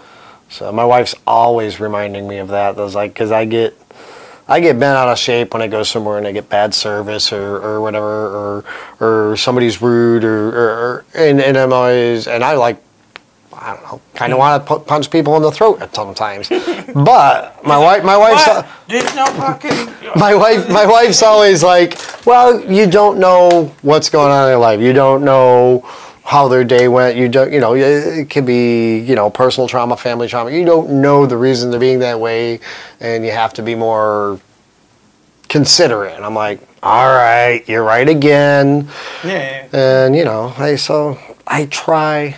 So my wife's always reminding me of that. Those like, because I get, I get bent out of shape when I go somewhere and I get bad service or, or whatever, or or somebody's rude or, or and and I'm always and I like. I don't know. Kind of want to punch people in the throat at sometimes, but my wife, my wife's, al- there's no fucking. my wife, my wife's always like, well, you don't know what's going on in your life. You don't know how their day went. You don't, you know, it could be, you know, personal trauma, family trauma. You don't know the reason they're being that way, and you have to be more considerate. And I'm like, all right, you're right again. Yeah. And, you know, I, so I try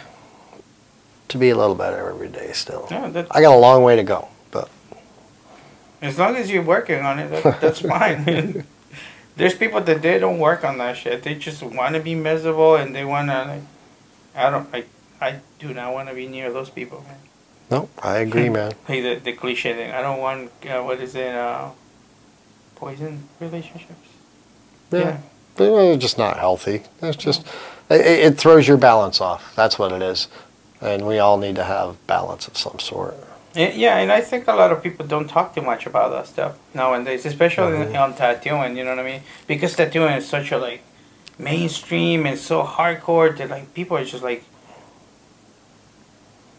to be a little better every day still. Yeah, that's, I got a long way to go, but as long as you're working on it, that, that's fine. There's people that they don't work on that shit. They just want to be miserable, and they want to, like, I don't, I, I do not want to be near those people, man. No, I agree, man. Like the, the cliche thing. I don't want, uh, what is it, uh, poison relationships? Yeah. Yeah. They're just not healthy. That's just, it, it throws your balance off. That's what it is. And we all need to have balance of some sort. Yeah, and I think a lot of people don't talk too much about that stuff nowadays, especially mm-hmm. on tattooing, you know what I mean? Because tattooing is such a, like, mainstream and so hardcore that, like, people are just, like,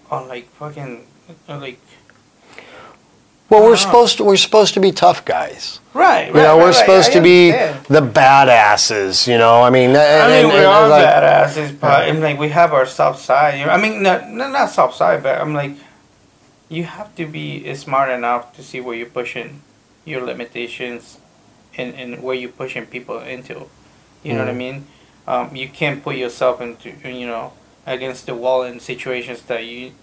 on, like, fucking, like... Well, we're supposed to, we're supposed to be tough guys. Right, right, You know, we're right, supposed right. to be the badasses, you know? I mean... And, I mean, we and, are like, badasses, but, and, like, we have our soft side. You know? I mean, not, not soft side, but I'm, like... You have to be smart enough to see where you're pushing your limitations and, and where you're pushing people into. You mm. know what I mean? Um, you can't put yourself into, you know, against the wall in situations that you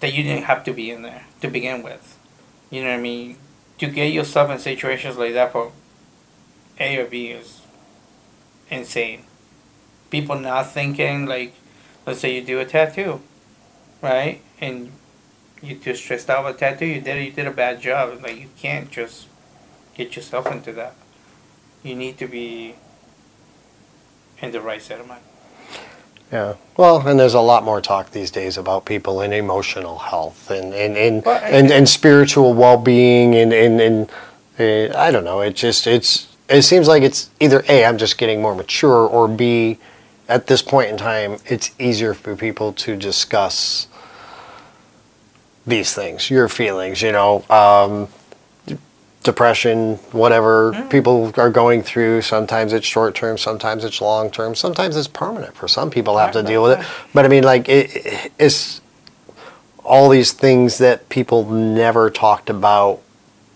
that you didn't have to be in there to begin with. You know what I mean? To get yourself in situations like that for A or B is insane. People not thinking, like, let's say you do a tattoo. Right, and you too stressed out with tattoo. You did you did a bad job. Like, you can't just get yourself into that. You need to be in the right set of mind. Yeah. Well, and there's a lot more talk these days about people in emotional health and and and well, and, and, and spiritual well-being and and and uh, I don't know. It just it's it seems like it's either A, I'm just getting more mature, or B, at this point in time, it's easier for people to discuss these things, your feelings, you know, um, d- depression, whatever mm. people are going through. Sometimes it's short term, sometimes it's long term, sometimes it's permanent. For some people, have to deal with it. But I mean, like, it, it's all these things that people never talked about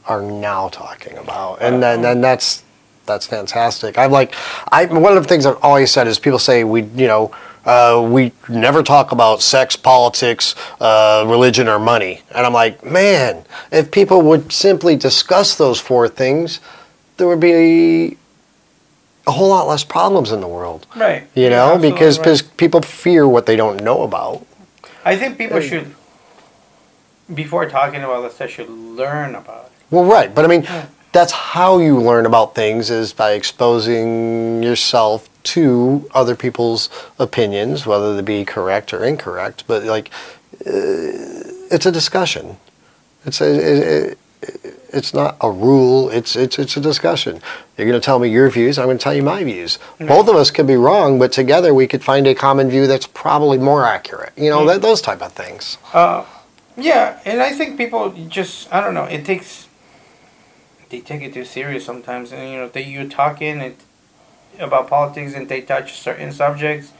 are now talking about, and then and that's. That's fantastic. I'm like, I one of the things I've always said is people say we, you know, uh, we never talk about sex, politics, uh, religion, or money. And I'm like, man, if people would simply discuss those four things, there would be a whole lot less problems in the world. Right. You know, yeah, because right. people fear what they don't know about. I think people and, should, before talking about this, they should learn about it. Well, right. But I mean... Yeah. That's how you learn about things, is by exposing yourself to other people's opinions, whether they be correct or incorrect. But, like, uh, it's a discussion. It's a, it, it, it's not a rule. It's it's it's a discussion. You're going to tell me your views. I'm going to tell you my views. Right. Both of us could be wrong, but together we could find a common view that's probably more accurate. You know, mm-hmm. th- those type of things. Uh, yeah, and I think people just, I don't know, it takes... They take it too serious sometimes, and you know they you're talking it, about politics, and they touch certain subjects,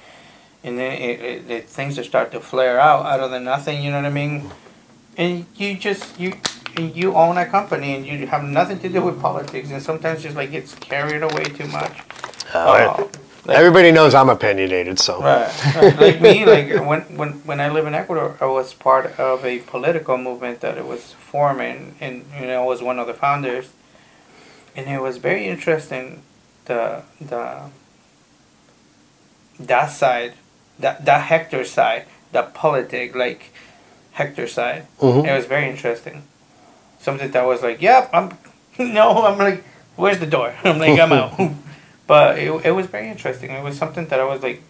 and then it, it, it, things that start to flare out out of the nothing. You know what I mean? And you just you you own a company, and you have nothing to do with politics, and sometimes just like gets carried away too much. Uh, like, everybody knows I'm opinionated, so right, right. Like me, like when when when I live in Ecuador, I was part of a political movement that it was forming, and you know I was one of the founders. And it was very interesting, the the that side, that that Hector side, the politic, like Hector side. Mm-hmm. It was very interesting. Something that was like, yep, I'm no, I'm like, where's the door? I'm like, I'm out. But it it was very interesting. It was something that I was like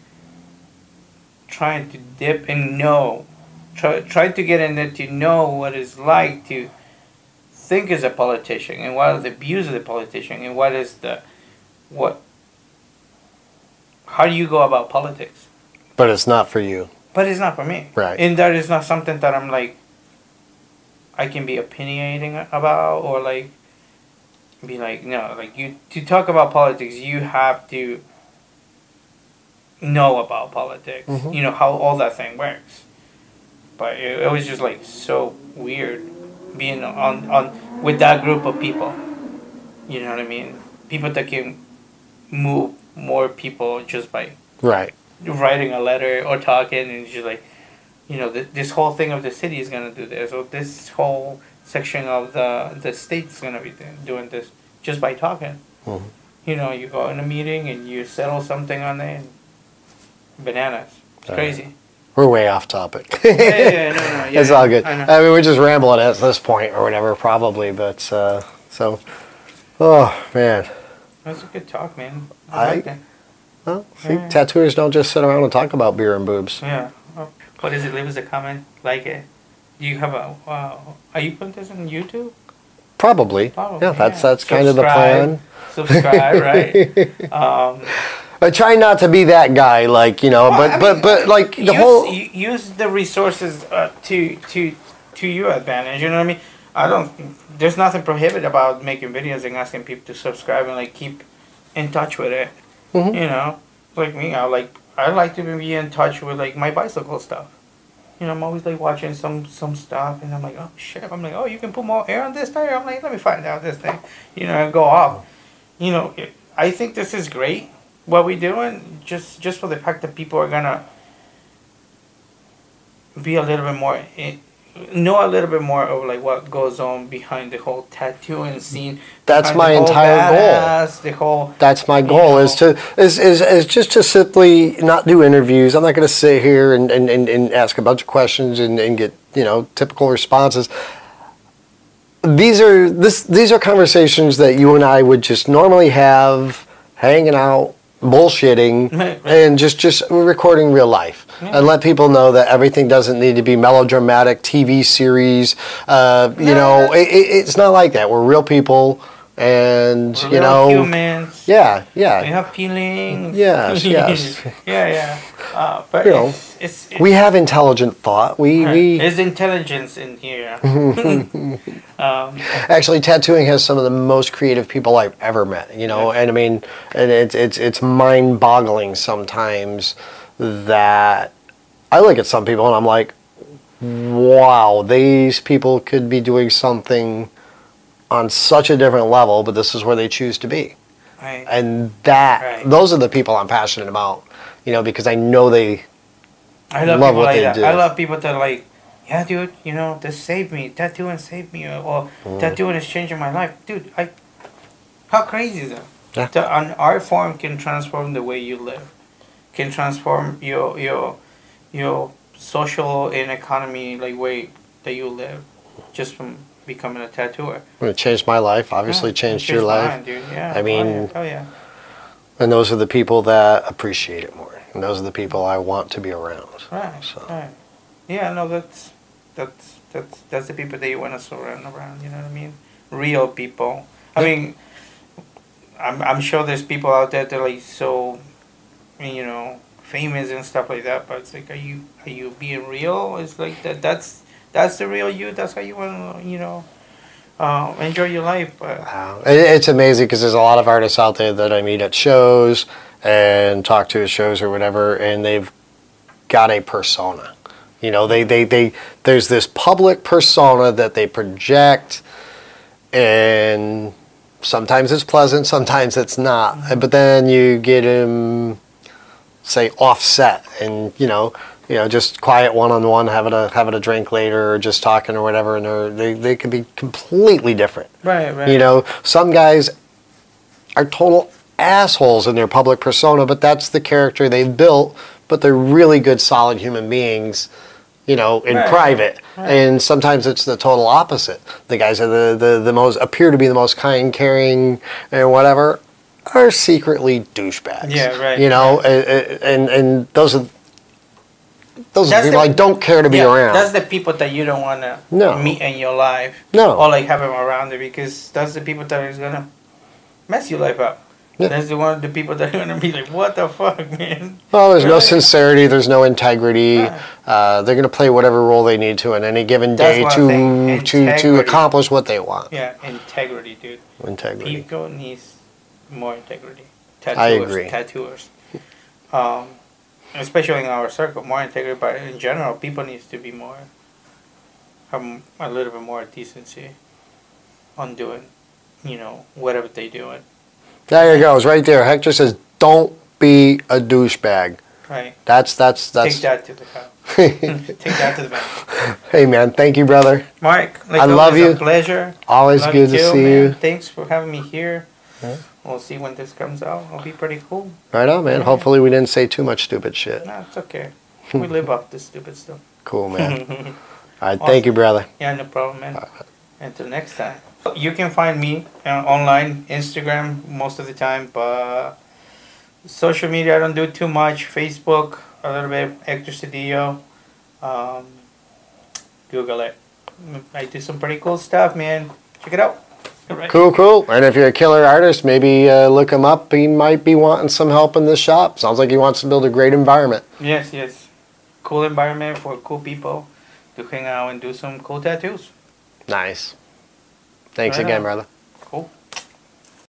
trying to dip and know, try try to get in there to know what it's like to. Think as a politician, and what are the views of the politician, and what is the what how do you go about politics? But it's not for you. But it's not for me. Right. And that is not something that I'm like I can be opinionating about, or like be like no, like you to talk about politics you have to know about politics, mm-hmm. you know, how all that thing works. But it, it was just like so weird being on, on with that group of people. You know what I mean? People that can move more people just by right writing a letter or talking, and just like, you know, th- this whole thing of the city is going to do this, or this whole section of the, the state is going to be th- doing this just by talking. Mm-hmm. You know, you go in a meeting and you settle something on there. And bananas. It's all crazy. Right. We're way off topic. yeah, yeah, yeah, no, no, yeah, it's all good. I, I mean, we're just rambling at this point or whatever, probably. But uh, so, oh, man. That was a good talk, man. I, I like that. Well, see, yeah. Tattooers don't just sit around and talk about beer and boobs. Yeah. What is it? Leave us a comment. Like it. Do you have a... Uh, are you putting this on YouTube? Probably. Probably. Yeah, that's, yeah. that's kind of the plan. Subscribe, right? Um, I try not to be that guy, like, you know, well, but, I mean, but, but, like, the use, whole... Use the resources uh, to, to, to your advantage, you know what I mean? I don't... There's nothing prohibited about making videos and asking people to subscribe and, like, keep in touch with it. Mm-hmm. You know, like me, I like I like to be in touch with like my bicycle stuff. You know, I'm always like watching some some stuff, and I'm like, oh shit! I'm like, oh, you can put more air on this tire. I'm like, let me find out this thing. You know, and go off. You know, it, I think this is great what we're doing, just just for the fact that people are gonna be a little bit more, in, know a little bit more of like what goes on behind the whole tattooing scene. That's my entire goal. The whole That's my goal is to is, is is just to simply not do interviews. I'm not gonna sit here and, and, and, and ask a bunch of questions and, and get, you know, typical responses. These are this these are conversations that you and I would just normally have hanging out, bullshitting, and just just recording real life, yeah. and let people know that everything doesn't need to be melodramatic T V series. Uh, you yeah. know, it, it, it's not like that. We're real people, and We're you real know, humans. Yeah, yeah. We have feelings. Yes, yes. yeah, yeah. Uh, but you know, it's, it's, it's, we have intelligent thought. We right. we. There's intelligence in here. Um, Actually, tattooing has some of the most creative people I've ever met. You know, and I mean, and it's it's it's mind-boggling sometimes that I look at some people and I'm like, wow, these people could be doing something on such a different level, but this is where they choose to be, right. and that right. those are the people I'm passionate about. You know, because I know they I love, love what like they that. do. I love people that like. Yeah, dude, you know, this saved me. Tattooing saved me. Or mm. tattooing is changing my life. Dude, I. How crazy is that? Yeah. The, an art form can transform the way you live. Can transform your your your social and economy, like, way that you live. Just from becoming a tattooer. It changed my life. Obviously yeah, changed, changed your life. Mine, dude. Yeah, I mean. Oh yeah. oh, yeah. And those are the people that appreciate it more. And those are the people I want to be around. Right, so. right. Yeah, no, that's, that's that's that's the people that you want to surround around. You know what I mean? Real people. I mean, I'm I'm sure there's people out there that are like so, you know, famous and stuff like that. But it's like, are you are you being real? It's like that. That's that's the real you. That's how you want to, you know, uh, enjoy your life. But. Wow, it's amazing because there's a lot of artists out there that I meet at shows and talk to at shows or whatever, and they've got a persona. You know, they, they, they there's this public persona that they project, and sometimes it's pleasant, sometimes it's not. But then you get him, say, offset, and you know, you know, just quiet one on one, having a having a drink later, or just talking or whatever, and they they could be completely different. Right, right. You know, some guys are total assholes in their public persona, but that's the character they've built. But they're really good, solid human beings. You know, in right. private, right. and sometimes it's the total opposite. The guys that are the, the the most appear to be the most kind, caring, and whatever, are secretly douchebags. Yeah, right. You know, right. and, and and those are those that's are people the, I don't care to be yeah, around. That's the people that you don't want to no. meet in your life. No, or like have them around you, because that's the people that are gonna mess your life up. Yeah. That's the one of the people that are going to be like, what the fuck, man? Well, there's no sincerity. There's no integrity. Right. Uh, they're going to play whatever role they need to on any given day to to, to accomplish what they want. Yeah, integrity, dude. Integrity. People needs more integrity. Tattooers, I agree. Tattooers. Um, especially in our circle, more integrity, but in general, people needs to be more, have a little bit more decency on doing, you know, whatever they doing. There it goes, right there. Hector says, don't be a douchebag. Right. That's, that's, that's. Take that to the house. Take that to the bank. Hey, man. Thank you, brother. Mark, like I love you. It's a pleasure. Always good to see you. Thanks for having me here. Yeah. We'll see when this comes out. It'll be pretty cool. Right on, man. Yeah. Hopefully we didn't say too much stupid shit. No, it's okay. We live up to stupid stuff. Cool, man. All right. Awesome. Thank you, brother. Yeah, no problem, man. Right. Until next time. You can find me on online, Instagram most of the time, but social media I don't do too much. Facebook, a little bit. Hector Cedillo. Um, Google it. I do some pretty cool stuff, man. Check it out. Right. Cool, cool. And if you're a killer artist, maybe uh, look him up. He might be wanting some help in this shop. Sounds like he wants to build a great environment. Yes, yes. Cool environment for cool people to hang out and do some cool tattoos. Nice. Thanks right again, on. brother. Cool.